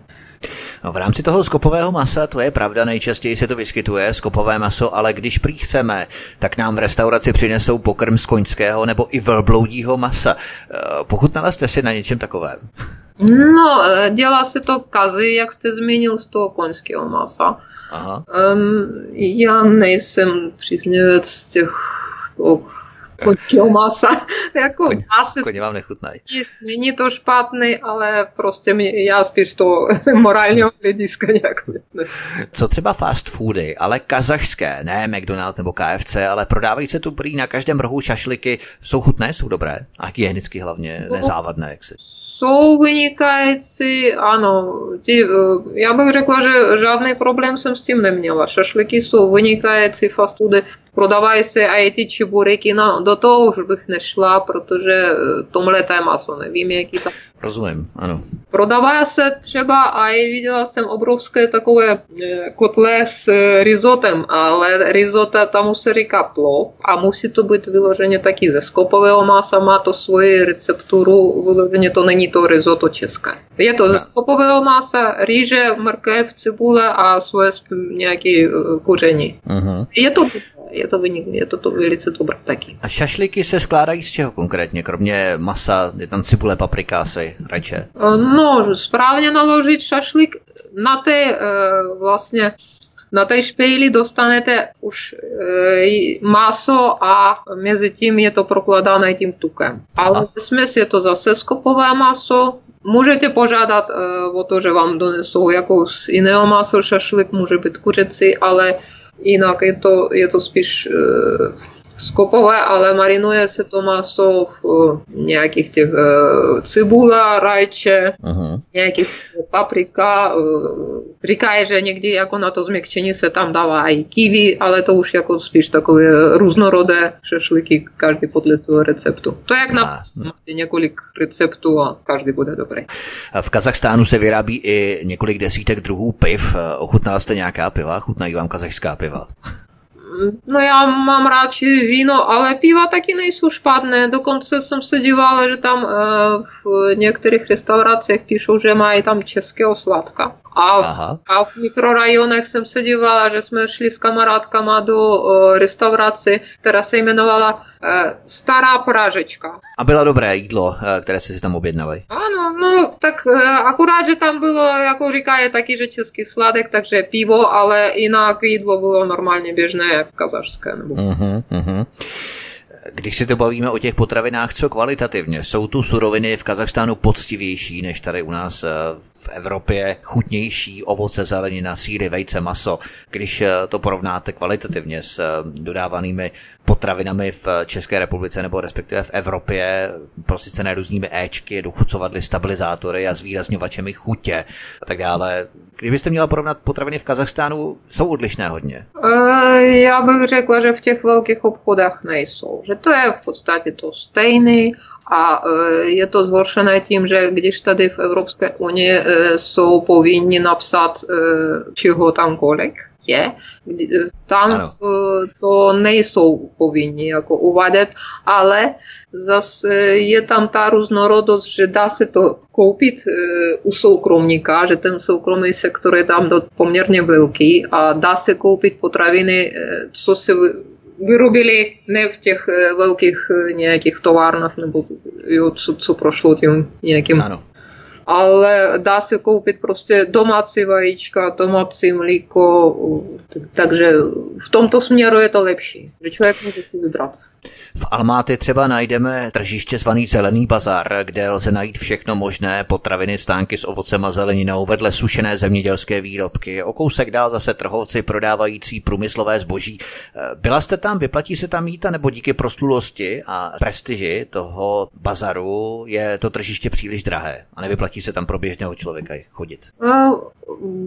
No, v rámci toho skopového masa, to je pravda, nejčastěji se to vyskytuje, skopové maso, ale když prý chceme, tak nám v restauraci přinesou pokrm z koňského nebo i velbloudího masa. Pochutnala jste si na něčem takovém? No, dělá se to kazy, jak jste zmínil, z toho koňského masa. Aha. Um, já nejsem příznivec z těch... koňského masa. Jako koně, asi koně vám nechutnají. Není to špatný, ale prostě mě, já spíš to morálního hlediska nějak. Co třeba fast foody, ale kazašské, ne McDonald's nebo K F C, ale prodávají se tu prý na každém rohu šašliky. Jsou chutné, jsou dobré a hygienicky hlavně nezávadné. Jak si. Jsou vynikající, ano. Ty, já bych řekla, že žádný problém jsem s tím neměla. Šašliky jsou vynikající, fast foody. Prodávají se a i ty čebureky, no do toho už bych nešla, protože tomhleté maso, nevím, jaký tam. Rozumím, ano. Prodávají se třeba a i viděla jsem obrovské takové kotle s rizotem, ale rizota tam se říká plov a musí to být vyloženě taky ze skopového masa, má to svoji recepturu, vyloženě to není to rizoto české. Je to ze skopového masa, rýže, mrkev, cibule a svoje nějaké kuření. Uh-huh. Je to Je to, je to, to velice dobré taky. A šašliky se skládají z čeho konkrétně? Kromě masa, je tam cibule, paprika, asi rajče. No, správně naložit šašlik na té vlastně na té špejli dostanete už maso a mezi tím je to prokladané tím tukem. Ale Aha. směs je to zase skopové maso. Můžete požádat o to, že vám donesou jakou z jiného maso, šašlik může být kuřecí, ale jinak je to, je to spíš e, skopové, ale marinuje se to maso v e, nějakých těch e, cibula, rajče, uh-huh. nějakých paprika, e, Říkají, že někdy jako na to změkčení se tam dává i kiwi, ale to už jako spíš takové různorodé šašliky, každý podle svého receptu. To je jak na několik receptů a každý bude dobrý. V Kazachstánu se vyrábí i několik desítek druhů piv. Ochutnal jste nějaká piva? Chutnají vám kazachská piva? No já mám radši víno, ale piva taky nejsou špatné. Dokonce jsem se dívala, že tam v některých restauracích píšou, že mají tam českého sladka. A v, a v mikrorajonech jsem se dívala, že jsme šli s kamarádkama do restaurace, která se jmenovala Stará Pražečka. A bylo dobré jídlo, které jste si tam objednali? Ano, no tak akurát, že tam bylo, jako říkají, taky, že český sladek, takže pivo, ale jinak jídlo bylo normálně běžné, jak kazařské. Nebo... Uh-huh, uh-huh. Když se to bavíme o těch potravinách, co kvalitativně? Jsou tu suroviny v Kazachstánu poctivější než tady u nás v Evropě? Chutnější ovoce, zelenina, sýry, vejce, maso? Když to porovnáte kvalitativně s dodávanými potravinami v České republice nebo respektive v Evropě, prosycené různými éčky, dochucovadly, stabilizátory a zvýrazňovačemi chutě a tak dále. Kdybyste měla porovnat potraviny v Kazachstánu, jsou odlišné hodně? Já bych řekla, že v těch velkých obchodách nejsou. Že to je v podstatě to stejné a je to zhoršené tím, že když tady v Evropské unii jsou povinni napsat, čeho tam kolik je, tam ano. To nejsou povinni jako uvádět, ale zase je tam ta různorodost, že dá se to koupit u soukromníka, že ten soukromý sektor je tam poměrně velký a dá se koupit potraviny, co se vyrobili ne v těch velkých nějakých továrnách, nebo jo, co, co prošlo tím nějakým... Ano. Ale dá se koupit prostě domácí vajíčka, domácí mlíko, takže v tomto směru je to lepší, že člověk může si vybrat. V Almaty třeba najdeme tržiště zvaný Zelený bazar, kde lze najít všechno možné, potraviny, stánky s ovocem a zeleninou, vedle sušené zemědělské výrobky. O kousek dál zase trhovci prodávající průmyslové zboží. Byla jste tam, vyplatí se tam jít, nebo díky proslulosti a prestiži toho bazaru je to tržiště příliš drahé a nevyplatí se tam pro běžného člověka chodit?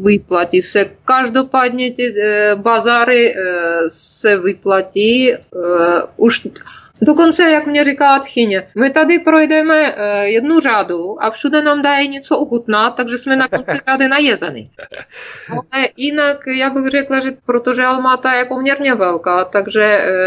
Vyplatí se. Každopádně ty bazary se vyplatí už. Dokonce, jak mě říkala tchyně, my tady projdeme e, jednu řádu a všude nám dají něco ochutnat, takže jsme na konci řády najezeni. Ale jinak já bych řekla, že protože Almata je poměrně velká, takže e,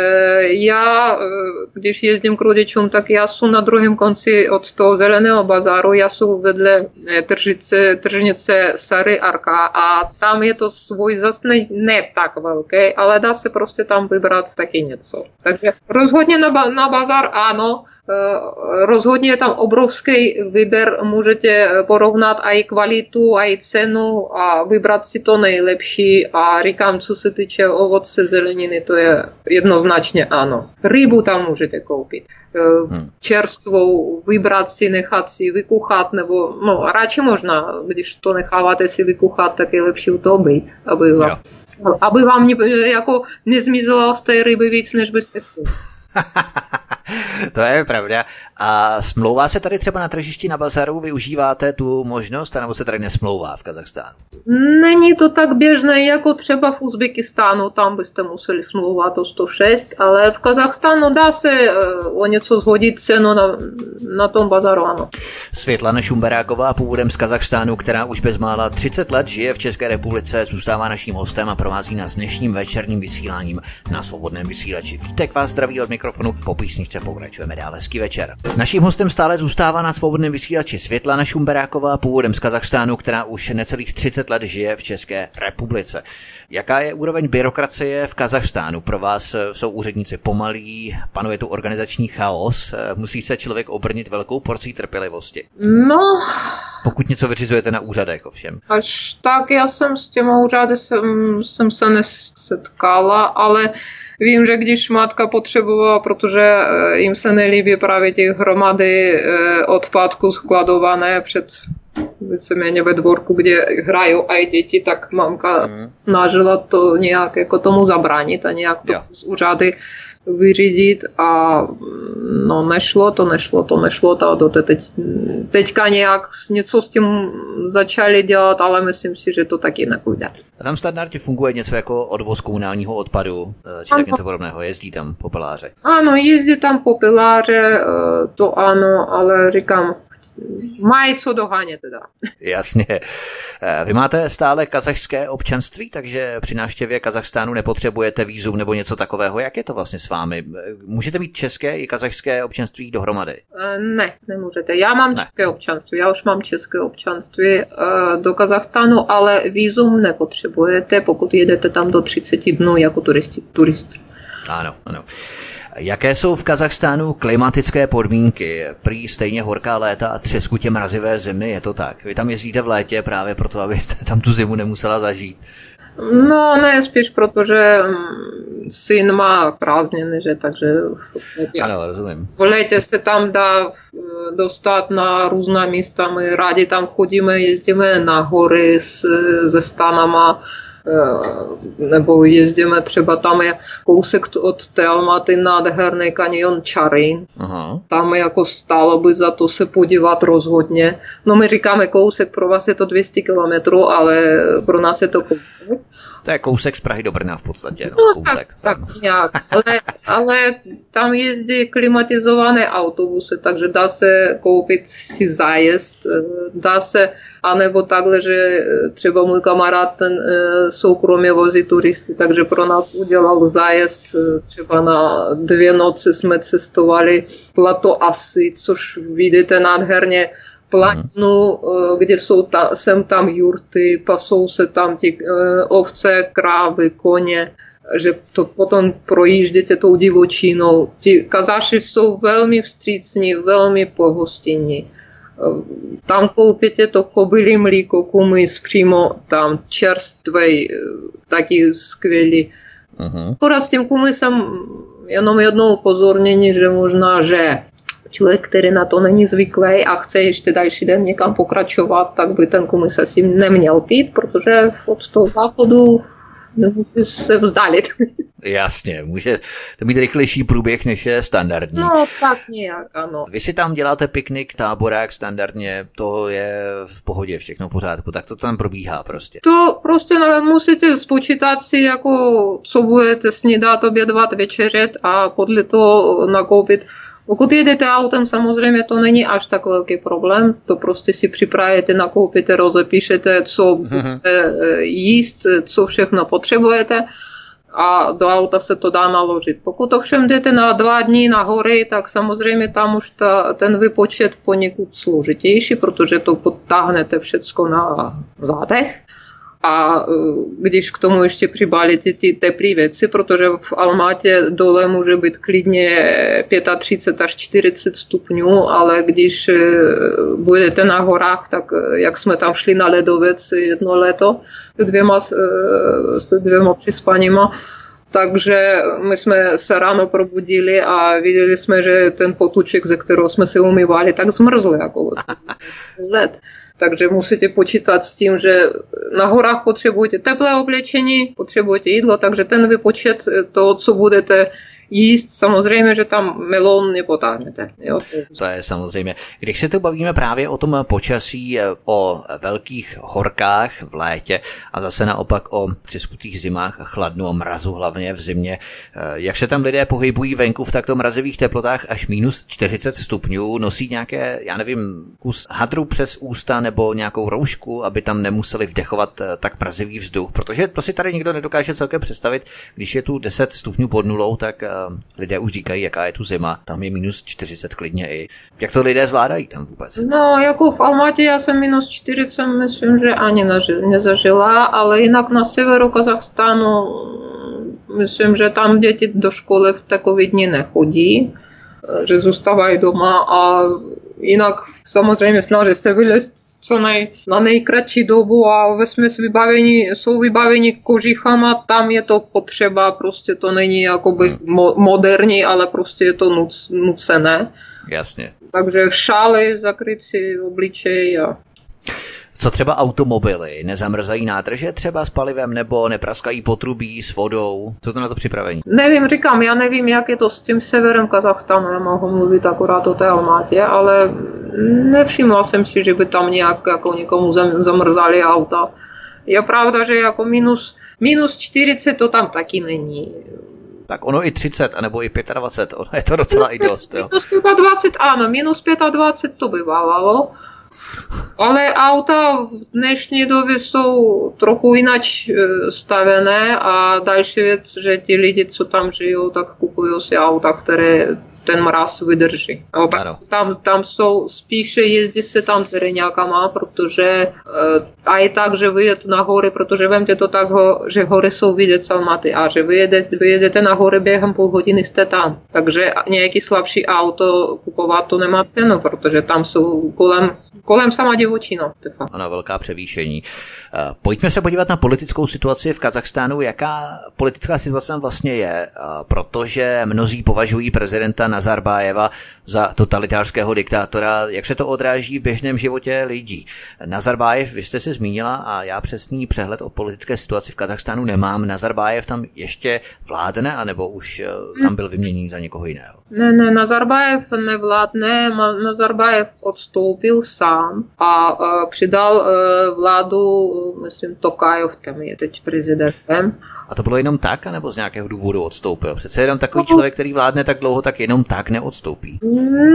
já, e, když jezdím k rodičům, tak já jsem na druhém konci od toho Zeleného bazaru, já jsem vedle tržice, tržnice Sary Arka a tam je to svůj zase ne, ne tak velký, ale dá se prostě tam vybrat taky něco. Takže rozhodně na Na bazar ano, rozhodně je tam obrovský výběr, můžete porovnat i kvalitu, i cenu a vybrat si to nejlepší a říkám, co se týče ovoce, zeleniny, to je jednoznačně ano. Rybu tam můžete koupit, čerstvou vybrat si, nechat si vykuchat, nebo no radši možná, když to necháváte si vykuchat, tak je lepší u toho být, aby vám, yeah. aby vám ne, jako nezmizelo z té ryby víc, než byste chtěli. To je pravda. A smlouvá se tady třeba na tržišti na bazaru? Využíváte tu možnost, nebo se tady nesmlouvá v Kazachstánu? Není to tak běžné, jako třeba v Uzbekistánu, tam byste museli smlouvat o sto šest, ale v Kazachstánu dá se o něco zhodit cenu na, na tom bazaru, ano. Světlana Šumberáková, původem z Kazachstánu, která už bezmála třicet let žije v České republice, zůstává naším hostem a provází nás dnešním večerním vysíláním na Svobodném vysílači. Vítek vás zdraví od mikrofonu, po písničce pokračujeme dál. Hezký večer. Naším hostem stále zůstává na Svobodném vysílači Světlana Šumberáková, původem z Kazachstánu, která už necelých třicet let žije v České republice. Jaká je úroveň byrokracie v Kazachstánu? Pro vás jsou úředníci pomalí, panuje tu organizační chaos, musí se člověk obrnit velkou porcí trpělivosti. No... Pokud něco vyřizujete na úřadech, ovšem. Až tak, já jsem s těma úřady jsem, jsem se nesetkala, ale... Vím, že když matka potřebovala, protože jim se nelíbí právě ty hromady odpadků skladované před víceméně ve dvorku, kde hrajou i děti, tak mamka mm. snažila to nějak jako tomu zabránit a nějak to z úřady vyřídit a no nešlo to, nešlo to, nešlo to. To teď, teďka nějak něco s tím začali dělat, ale myslím si, že to taky nepůjde. A tam standardně funguje něco jako odvoz komunálního odpadu, či tak něco podobného, jezdí tam popeláře? Ano, jezdí tam popeláře, to ano, ale říkám, mají co dohánět teda. Jasně. Vy máte stále kazachské občanství, takže při návštěvě Kazachstánu nepotřebujete vízum nebo něco takového. Jak je to vlastně s vámi? Můžete mít české i kazachské občanství dohromady? Ne, nemůžete. Já mám ne. české občanství, já už mám české občanství do Kazachstánu, ale vízum nepotřebujete, pokud jedete tam do třicet dnů jako turisti, turist. Ano, ano. Jaké jsou v Kazachstánu klimatické podmínky? Prý stejně horká léta a třeskutě mrazivé zimy, je to tak? Vy tam jezdíte v létě právě proto, abyste tam tu zimu nemusela zažít. No ne, spíš protože syn má prázdniny, že takže v létě, ano, rozumím. V létě se tam dá dostat na různá místa, my rádi tam chodíme, jezdíme na hory s, se stanama, nebo jezdíme třeba tam je kousek od té Almaty nádherný kanion Charyn. Aha. Tam jako stálo by za to se podívat rozhodně. No my říkáme kousek, pro vás je to dvě stě kilometrů, ale pro nás je to kousek. To je kousek z Prahy do Brna v podstatě. No, no kousek, tak, tak nějak, ale, ale tam jezdí klimatizované autobusy, takže dá se koupit si zájezd, dá se, anebo takhle, že třeba můj kamarád ten soukromě vozí turisty, takže pro nás udělal zájezd, třeba na dvě noci jsme cestovali Plato Asi, což vidíte nádherně, planinu, kde jsou ta, sem tam jurty, pasou se tam ti ovce, krávy, koně, že to potom projížděte tou divočinou. Ti Kazaši jsou velmi vstřícní, velmi pohostinní. Tam koupíte to kobylí mlíko, kumys přímo tam čerstvej, taky skvělý. Akorát s tím kumysem jenom jedno upozornění, že možná, že člověk, který na to není zvyklý a chce ještě další den někam pokračovat, tak by ten kumys asi neměl pít, protože od toho západu nemůže se vzdálit. Jasně, může to mít rychlejší průběh, než je standardní. No, tak nějak, ano. Vy si tam děláte piknik, táborák standardně, to je v pohodě, všechno v pořádku, tak to tam probíhá prostě. To prostě musíte spočítat si, jako co budete snídat, obědvat, večeřet a podle toho nakoupit. Pokud jedete autem, samozřejmě to není až tak velký problém, to prostě si připravíte, nakoupíte, rozepíšete, co budete jíst, co všechno potřebujete a do auta se to dá naložit. Pokud ovšem jdete na dva dny na hory, tak samozřejmě tam už ta, ten výpočet poněkud složitější, protože to podtáhnete všecko na zádech. A když k tomu ještě přibalíte ty teplé věci, protože v Almatě dole může být klidně třicet pět až čtyřicet stupňů, ale když budete na horách, tak jak jsme tam šli na ledovec jedno léto s dvěma, s dvěma přispaníma, takže my jsme se ráno probudili a viděli jsme, že ten potuček, ze kterého jsme se umývali, tak zmrzl jako led. Takže musíte počítat s tím, že na horách potřebujete teplé oblečení, potřebujete jídlo, takže ten vypočet toho, co budete jíst, samozřejmě, že tam melon nepotáhnete. Jo? To je samozřejmě. Když se tu bavíme právě o tom počasí, o velkých horkách v létě a zase naopak o třeskutých zimách a chladnu, o mrazu hlavně v zimě, jak se tam lidé pohybují venku v takto mrazivých teplotách až minus čtyřicet stupňů, nosí nějaké, já nevím, kus hadru přes ústa nebo nějakou roušku, aby tam nemuseli vdechovat tak mrazivý vzduch, protože to si tady nikdo nedokáže celkem představit, když je tu deset stupňů pod nulou, tak lidé už říkají, jaká je tu zima, tam je minus čtyřicet klidně i. Jak to lidé zvládají tam vůbec? No, jako v Almatě já jsem minus čtyřicet, myslím, že ani nezažila, ale jinak na severu Kazachstánu, myslím, že tam děti do školy v takové dny nechodí, že zůstávají doma a jinak samozřejmě snaží se vylézt co nej, na nejkratší dobu a ve smyslu vybavení, jsou vybaveni kožichama, tam je to potřeba, prostě to není jakoby mo- moderní, ale prostě je to nuc, nucené. Jasně. Takže šály, zakryt si obličej a... Co třeba automobily? Nezamrzají nádrže třeba s palivem nebo nepraskají potrubí s vodou? Co to na to připravení? Nevím, říkám, já nevím, jak je to s tím severem Kazachstánu, nemohu mluvit akorát o té Almatě, ale nevšimla jsem si, že by tam nějak jako někomu zamrzali auta. Je pravda, že jako minus, minus čtyřicet to tam taky není. Tak ono i třicet, anebo i dvacet pět, ono je to docela minus i dost. Minus dvacet pět, ano, minus dvacet pět to bývávalo. Ale auta v dnešní době jsou trochu inač stavené a další věc, že ti lidi, co tam žijou, tak kupují si auta, které ten mraz vydrží. Tam, tam jsou, spíše jezdí se tam tereňákama, protože a je tak, že vyjet na hory, protože vemte to tak, že hory jsou vidět z Almaty a že vyjedete, vyjedete na hory během půl hodiny jste tam. Takže nějaký slabší auto kupovat to nemá cenu, protože tam jsou kolem Kolem sama divočina. Ano, velká převýšení. Pojďme se podívat na politickou situaci v Kazachstánu. Jaká politická situace tam vlastně je? Protože mnozí považují prezidenta Nazarbájeva za totalitářského diktátora. Jak se to odráží v běžném životě lidí? Nazarbájev, vy jste se zmínila a já přesný přehled o politické situaci v Kazachstánu nemám. Nazarbájev tam ještě vládne, anebo už tam byl vyměněn za někoho jiného? Ne, ne, Nazarbájev nevládne. Nazarbájev odstoupil sám a uh, přidal uh, vládu, myslím, Tokajov, tam je teď prezidentem. A to bylo jenom tak, anebo z nějakého důvodu odstoupil? Přece jenom takový člověk, který vládne tak dlouho, tak jenom tak neodstoupí.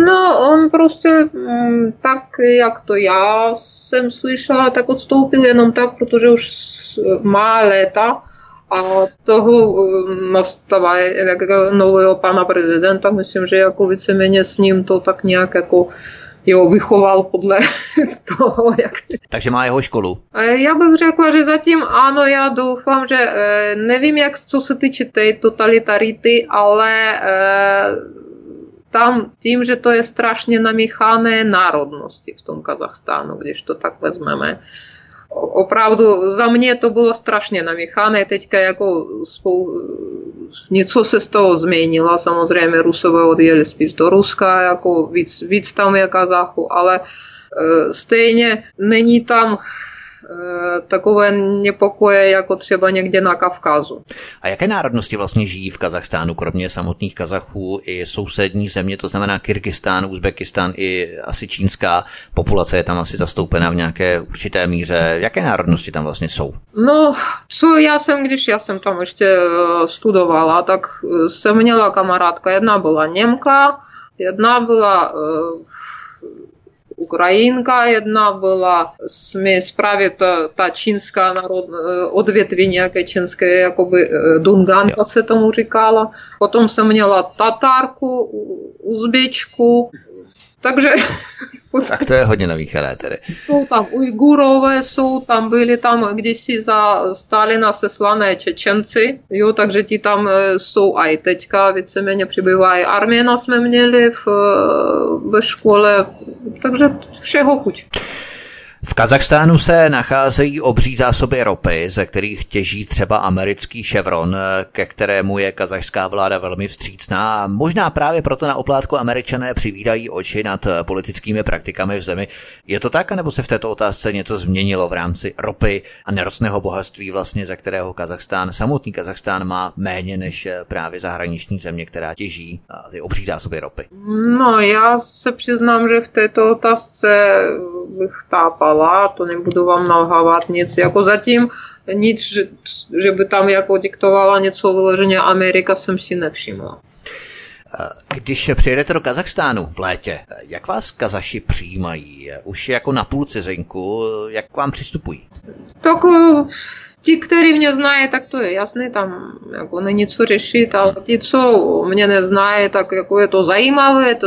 No, on prostě um, tak, jak to já jsem slyšela, tak odstoupil jenom tak, protože už má léta a toho um, nastava jako nového pana prezidenta, myslím, že jako víceméně s ním to tak nějak jako jeho vychoval podle toho, jak... Takže má jeho školu. Já bych řekla, že zatím ano, já doufám, že nevím, jak co se týče té totalitarity, ale tam tím, že to je strašně namíchané národnosti v tom Kazachstánu, když to tak vezmeme. Opravdu za mě to bylo strašně namíchané, teďka jako spolu... něco se z toho změnilo, samozřejmě Rusové odjeli spíš do Ruska, jako víc, víc tam je Kazachu, ale e, stejně není tam e, takové nepokoje, jako třeba někde na Kavkazu. A jaké národnosti vlastně žijí v Kazachstánu, kromě samotných Kazachů i sousední země, to znamená Kyrgyzstán, Uzbekistán i asi čínská populace je tam asi zastoupená v nějaké určité míře. Jaké národnosti tam vlastně jsou? No, co já jsem, když já jsem tam ještě studovala, tak jsem měla kamarádka, jedna byla Němka, jedna byla Ukrajinka, jedna byla směs právě ta, ta čínská národ, odvětví nějaké čínské, jakoby Dunganka se tomu říkala. Potom jsem měla Tatárku, Uzbečku, takže... Tak to je hodně nový charakter. Jsou tam Ujgurové, jsou tam, byli tam kdysi za Stalina seslané Čečenci, jo, takže ti tam jsou aj teďka, víceméně přibývají. Arména jsme měli v, ve škole, takže všeho chuť. V Kazachstánu se nacházejí obří zásoby ropy, ze kterých těží třeba americký Ševron, ke kterému je kazachská vláda velmi vstřícná. Možná právě proto na oplátku Američané přivídají oči nad politickými praktikami v zemi. Je to tak, anebo se v této otázce něco změnilo v rámci ropy a nerostného bohatství, vlastně, za kterého Kazachstán, samotný Kazachstán má méně než právě zahraniční země, která těží ty obří zásoby ropy? No, já se přiznám, že v této otázce bych tápal. To nebudu vám nalhávat nic, jako zatím nic, že, že by tam jako diktovala něco vyloženě Amerika, jsem si nevšimla. Když přijedete do Kazachstánu v létě, jak vás Kazaši přijímají? Už jako na půl cizinku, jak k vám přistupují? Tak ti, kteří mě znají, tak to je jasné, tam jako není co řešit, ale ti, co mě neznají, tak jako je to zajímavé, to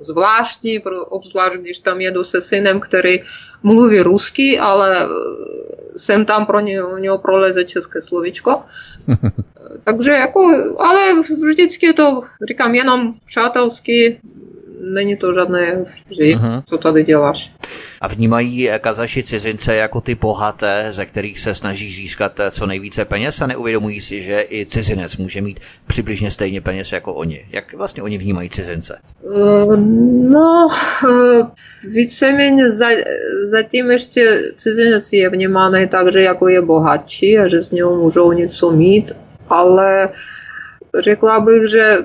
zvláštní, obzvlášť když tam jedu se synem, který mluví rusky, ale sem tam pro něho, u něho proleze české slovíčko. Takže jako, ale vždycky to, říkám, jenom přátelsky, není to žádné, že co tady děláš. a vnímají Kazaši cizince jako ty bohaté, ze kterých se snaží získat co nejvíce peněz a neuvědomují si, že i cizinec může mít přibližně stejně peněz jako oni. Jak vlastně oni vnímají cizince? No, víceméně za, zatím ještě cizinec je vnímaný tak, že jako je bohatší a že z něho můžou něco mít, ale řekla bych, že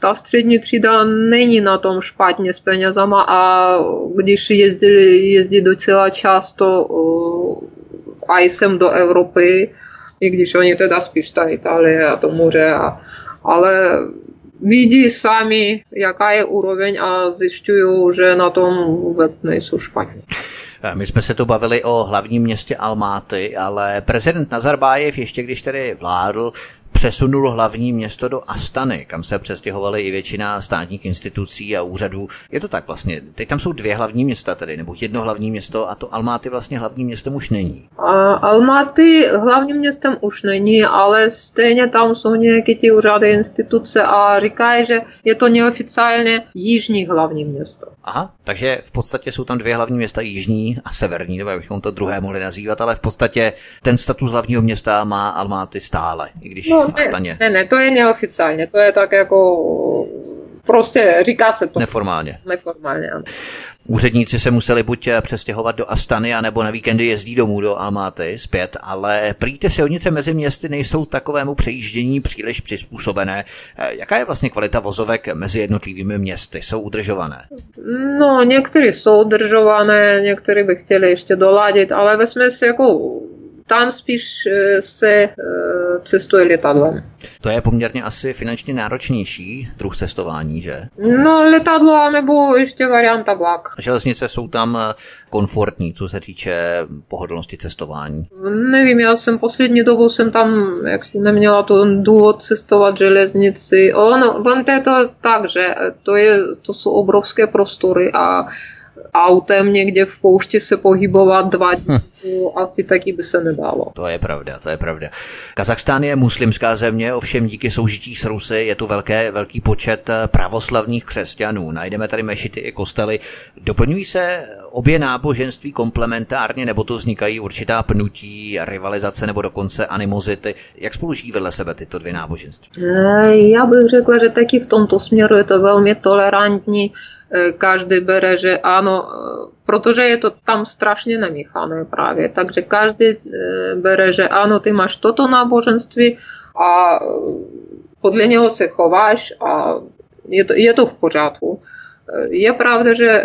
ta střední třída není na tom špatně s penězama a když jezdí, jezdí docela často a jsem do Evropy, i když oni teda spíš ta Itálie a to moře, a, ale vidí sami, jaká je úroveň a zjišťují, že na tom vůbec nejsou špatně. My jsme se tu bavili o hlavním městě Almaty, ale prezident Nazarbájev, ještě když tedy vládl, přesunul hlavní město do Astany, kam se přestěhovaly i většina státních institucí a úřadů. Je to tak vlastně? Teď tam jsou dvě hlavní města tady, nebo jedno hlavní město a to Almaty vlastně hlavním městem už není. A Almaty hlavním městem už není, ale stejně tam jsou nějaké ty úřady, instituce a říkají, že je to neoficiálně jižní hlavní město. Aha, takže v podstatě jsou tam dvě hlavní města, jižní a severní, nebo bychom to druhé mohli nazývat, ale v podstatě ten status hlavního města má Almaty stále, i když no. Ne, ne, ne, to je neoficiálně, to je tak jako, prostě říká se to. Neformálně. Neformálně, ano. Úředníci se museli buď přestěhovat do Astany, anebo na víkendy jezdí domů do Almaty zpět, ale prý ty silnice mezi městy nejsou takovému přejíždění příliš přizpůsobené. Jaká je vlastně kvalita vozovek mezi jednotlivými městy? Jsou udržované? No, některé jsou udržované, některé by chtěli ještě doladit, ale ve smyslu jako... Tam spíš se cestuje letadlem. To je poměrně asi finančně náročnější druh cestování, že? No, letadlo nebo ještě varianta vlak. Železnice jsou tam komfortní, co se týče pohodlnosti cestování. Nevím, já jsem poslední dobou jsem tam, jak jsem neměla ten důvod cestovat železnici. Ono, vám to je to tak, že to, je, to jsou obrovské prostory a autem někde v poušti se pohybovat dva dní, hm. asi taky by se nedalo. To je pravda, to je pravda. Kazachstán je muslimská země, ovšem díky soužití s Rusy je tu velké, velký počet pravoslavných křesťanů. Najdeme tady mešity i kostely. Doplňují se obě náboženství komplementárně, nebo tu vznikají určitá pnutí, rivalizace nebo dokonce animozity? Jak spolu žijí vedle sebe tyto dvě náboženství? Já bych řekla, že taky v tomto směru je to velmi tolerantní. Každý bere, že ano, protože je to tam strašně namíchané právě, takže každý bere, že ano, ty máš toto náboženství a podle něho se chováš a je to, je to v pořádku. Je pravda, že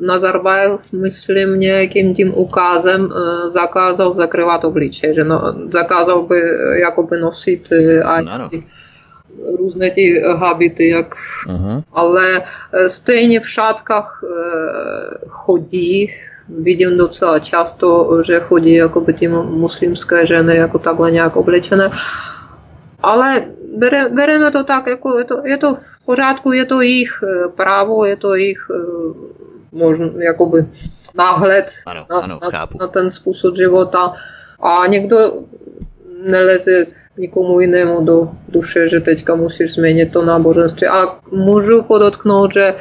Nazarbájev, myslím, nějakým tím ukazem zakázal zakryvat obličej, že no, zakázal by jakoby nosit ani různé ty habity, jak... Aha. Ale stejně v šatkách chodí, vidím docela často, že chodí jakoby ty muslimské ženy, jako takhle nějak oblečené. Ale bere, bereme to tak, jako je to, je to v pořádku, je to jejich právo, je to jejich možná, jakoby náhled ano, na, ano, na, na ten způsob života. A někdo neleze nikomu jinému do duše, že teďka musíš změnit to náboženství. A můžu podotknout, že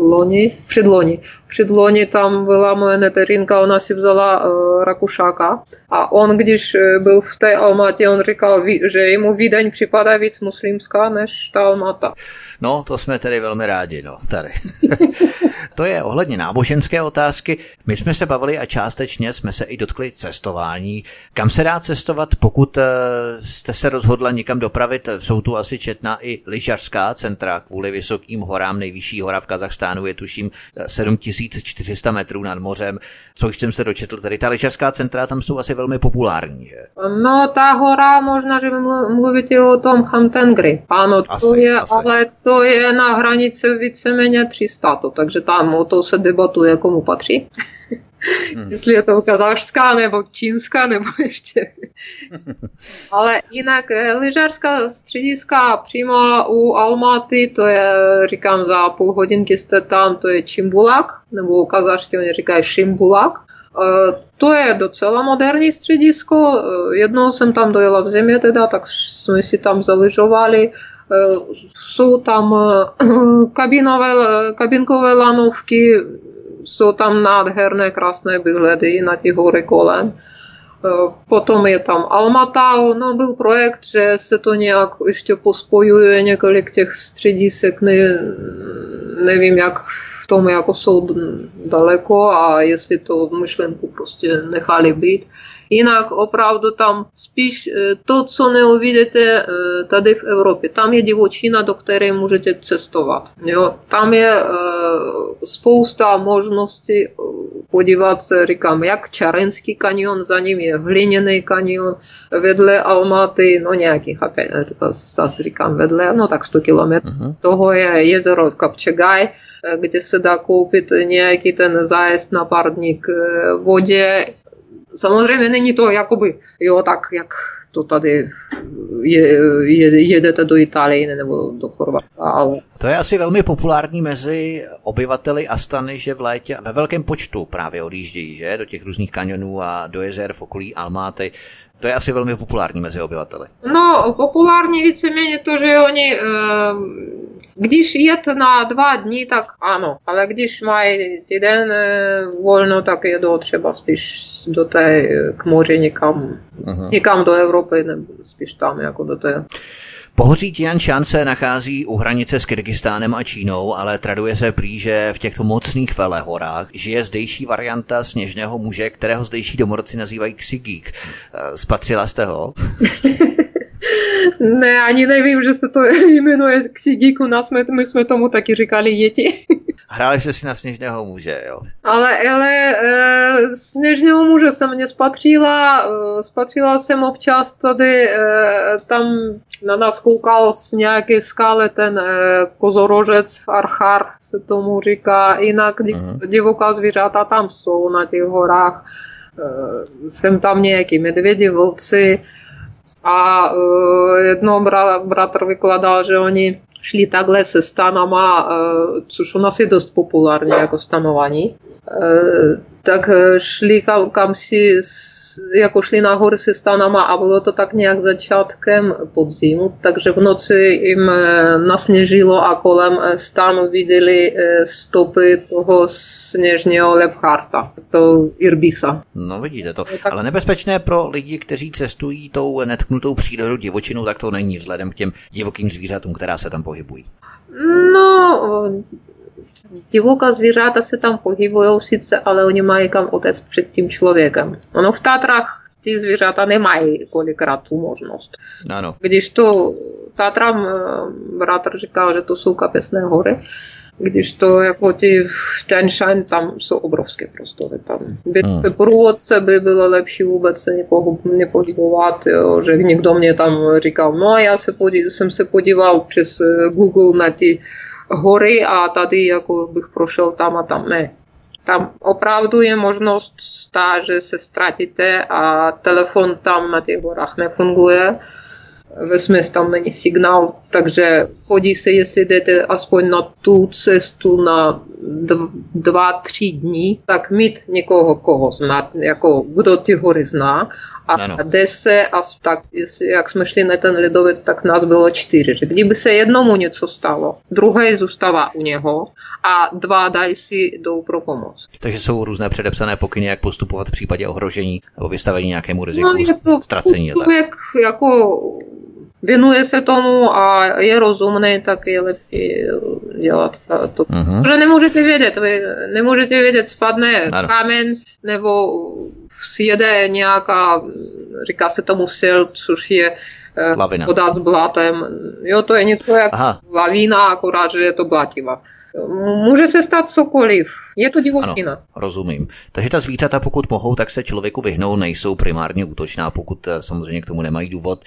loni, předloni, předloni tam byla moje neterinka, ona si vzala uh, Rakušáka a on, když byl v té Almatě, on říkal, že jemu Vídeň připadá víc muslimská než ta Almata. No, to jsme tedy velmi rádi, no, tady. To je ohledně náboženské otázky. My jsme se bavili a částečně jsme se i dotkli cestování. Kam se dá cestovat, pokud jste se rozhodla někam dopravit? Jsou tu asi četná i lyžařská centra kvůli vysokým horám. Nejvyšší hora v Kazachstánu je tuším sedm tisíc čtyři sta metrů nad mořem. Co jsem se dočetl tady? Ta lyžařská centra tam jsou asi velmi populární, že? No, ta hora, možná, že mluvíte o tom Chan Tengri. Ano, to asi, je, asi. Ale to je na hranici víceméně tři sta, takže tam o to se debatuje, komu patří. Hmm. Jestli je to kazašská, nebo čínská, nebo ještě. Ale jinak lyžařská střediska přímo u Almaty, to je, říkám, za půl hodinky jste tam, to je Čimbulak, nebo kazašsky oni říkají Šimbulak. To je docela moderní středisko, jednou jsem tam dojela v zimě teda, tak jsme si tam zaližovali. Jsou tam kabinové, kabinkové lanovky, jsou tam nádherné, krásné výhledy na těch hory kolem. Potom je tam Almaty, no byl projekt, že se to nějak ještě pospojuje, několik těch středisek, ne, nevím jak v tom, jako jsou daleko a jestli to myšlenku prostě nechali být. Jinak opravdu tam spíš to, co neuvidíte tady v Evropě. Tam je divočina, do které můžete cestovat. Jo? Tam je spousta možností podívat se, říkám, jak Čarynský kanion, za ním je Hliněný kanion, vedle Almaty, no nějakých, zase říkám vedle, no tak sto kilometrů. Uh-huh. Toho je jezero Kapče-Gaj, kde se dá koupit nějaký ten zájezd na pár dní k vodě. Samozřejmě není to jakoby, jo, tak jak to tady je, je, jedete do Itálie nebo do Chorvatska. Ale... To je asi velmi populární mezi obyvateli Astany, že v létě ve velkém počtu právě odjíždějí, že? Do těch různých kanionů a do jezer v okolí Almaty. To je asi velmi populární mezi obyvateli. No, populární víceméně to, že oni, když jet na dva dny, tak ano, ale když mají týden volno, tak jedou třeba spíš do té, k moři někam, někam do Evropy, nebo spíš tam jako do té. Pohoří Ťan-šan se nachází u hranice s Kyrgyzstánem a Čínou, ale traduje se prý, že v těchto mocných velehorách žije zdejší varianta sněžného muže, kterého zdejší domorodci nazývají ksigík. Spatřila jste ho? Ne, ani nevím, že se to jmenuje ksigík, u nás my, my jsme tomu taky říkali jeti. Hráli jste si na sněžného muže, jo? Ale, ale e, sněžného muže jsem nespatřila, e, spatřila jsem občas tady, e, tam na nás koukal z nějaké skály ten e, kozorožec, archar se tomu říká, jinak uh-huh. divoká zvířata tam jsou na těch horách, e, jsem tam nějaký medvědi, vlci. A uh, jednou bra, bratr vykládal, že oni šli takhle se stanama, uh, což u nás je dost populární jako stanování, uh, tak šli kam, kam si, jako šli nahoru se stanama a bylo to tak nějak začátkem podzimu, takže v noci jim nasněžilo a kolem stanu viděli stopy toho sněžného lebcharta, toho Irbisa. No vidíte to, tak... ale nebezpečné pro lidi, kteří cestují tou netknutou přírodou divočinou, tak to není vzhledem k těm divokým zvířatům, která se tam pohybují. No... Divoká zvířata se tam pohybují sice, ale oni mají kam utéct před tím člověkem. Ono v Tatrách ty zvířata nemají kolikrát tu možnost. Ano. Když to Tatrám bratr říkal, že to jsou kapesné hory, když to jako ty v Ťan-šan, tam jsou obrovské prostory. Tam by hmm. průvodce by bylo lepší vůbec se nepodívat, jo, že někdo mě tam říkal, no já se podí- jsem se podíval přes Google na ty hory a tady jako bych prošel tam a tam, ne. Tam opravdu je možnost ta, že se ztratíte a telefon tam na těch horách nefunguje. Ve směs tam není signál, takže chodí se, jestli jdete aspoň na tu cestu na dva, tři dní, tak mít někoho, koho znát, jako kdo ty hory zná. A jde se, a tak, jestli, jak jsme šli na ten ledovec, tak nás bylo čtyři. Kdyby se jednomu něco stalo, druhý zůstává u něho a dva další jdou pro pomoc. Takže jsou různé předepsané pokyny, jak postupovat v případě ohrožení nebo vystavení nějakému riziku, no, ztracení. Člověk jako věnuje se tomu a je rozumný, tak je lepší dělat to. Uh-huh. Protože nemůžete vědět, vy nemůžete vědět, spadne ano. kámen nebo... Sjede nějaká, říká se tomu sil, což je eh, voda s blatem. Jo, to je něco jak Aha. lavína, akorát, že je to blativa. Může se stát cokoliv. Je to divočina. Ano, rozumím. Takže ta zvířata, pokud mohou, tak se člověku vyhnou, nejsou primárně útočná, pokud samozřejmě k tomu nemají důvod.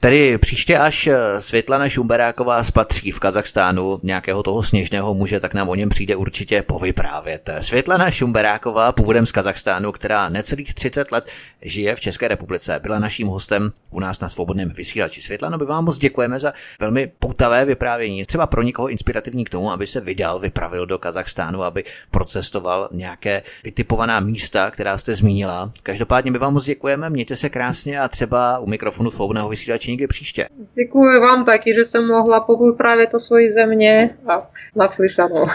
Tedy příště, až Světlana Šumberáková spatří v Kazachstánu nějakého toho sněžného muže, tak nám o něm přijde určitě povyprávět. Světlana Šumberáková, původem z Kazachstánu, která necelých třicet let žije v České republice, byla naším hostem u nás na Svobodném vysílači. Světlano, my vám moc děkujeme za velmi poutavé vyprávění. Třeba pro někoho inspirativní k tomu, aby se vydal, vypravil do Kazachstánu, aby procestoval nějaké vytipovaná místa, která jste zmínila. Každopádně my vám moc děkujeme, mějte se krásně a třeba u mikrofonu Svobodného vysílače někdy příště. Děkuji vám taky, že jsem mohla povyprávět o své země a naslyšenou.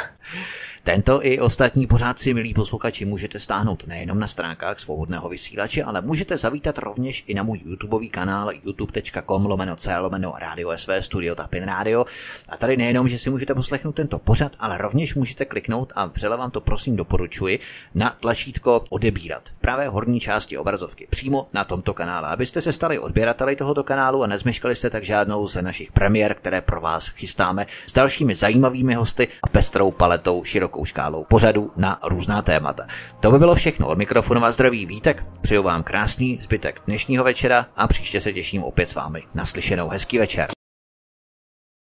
Tento i ostatní pořádci, milí posluchači, můžete stáhnout nejenom na stránkách svobodného vysílače, ale můžete zavítat rovněž i na můj YouTubeový kanál youtube.com lomeno c lomeno radio sv studio Tapin-radio. A tady nejenom, že si můžete poslechnout tento pořad, ale rovněž můžete kliknout, a vřele vám to prosím doporučuji, na tlačítko odebírat v pravé horní části obrazovky přímo na tomto kanále, abyste se stali odběrateli tohoto kanálu a nezmeškali jste tak žádnou ze našich premiér, které pro vás chystáme s dalšími zajímavými hosty a pestrou paletou, širokou škálou pořadů na různá témata. To by bylo všechno. Od mikrofonu vás zdraví Vítek, přeju vám krásný zbytek dnešního večera a příště se těším opět s vámi na slyšenou. Hezký večer.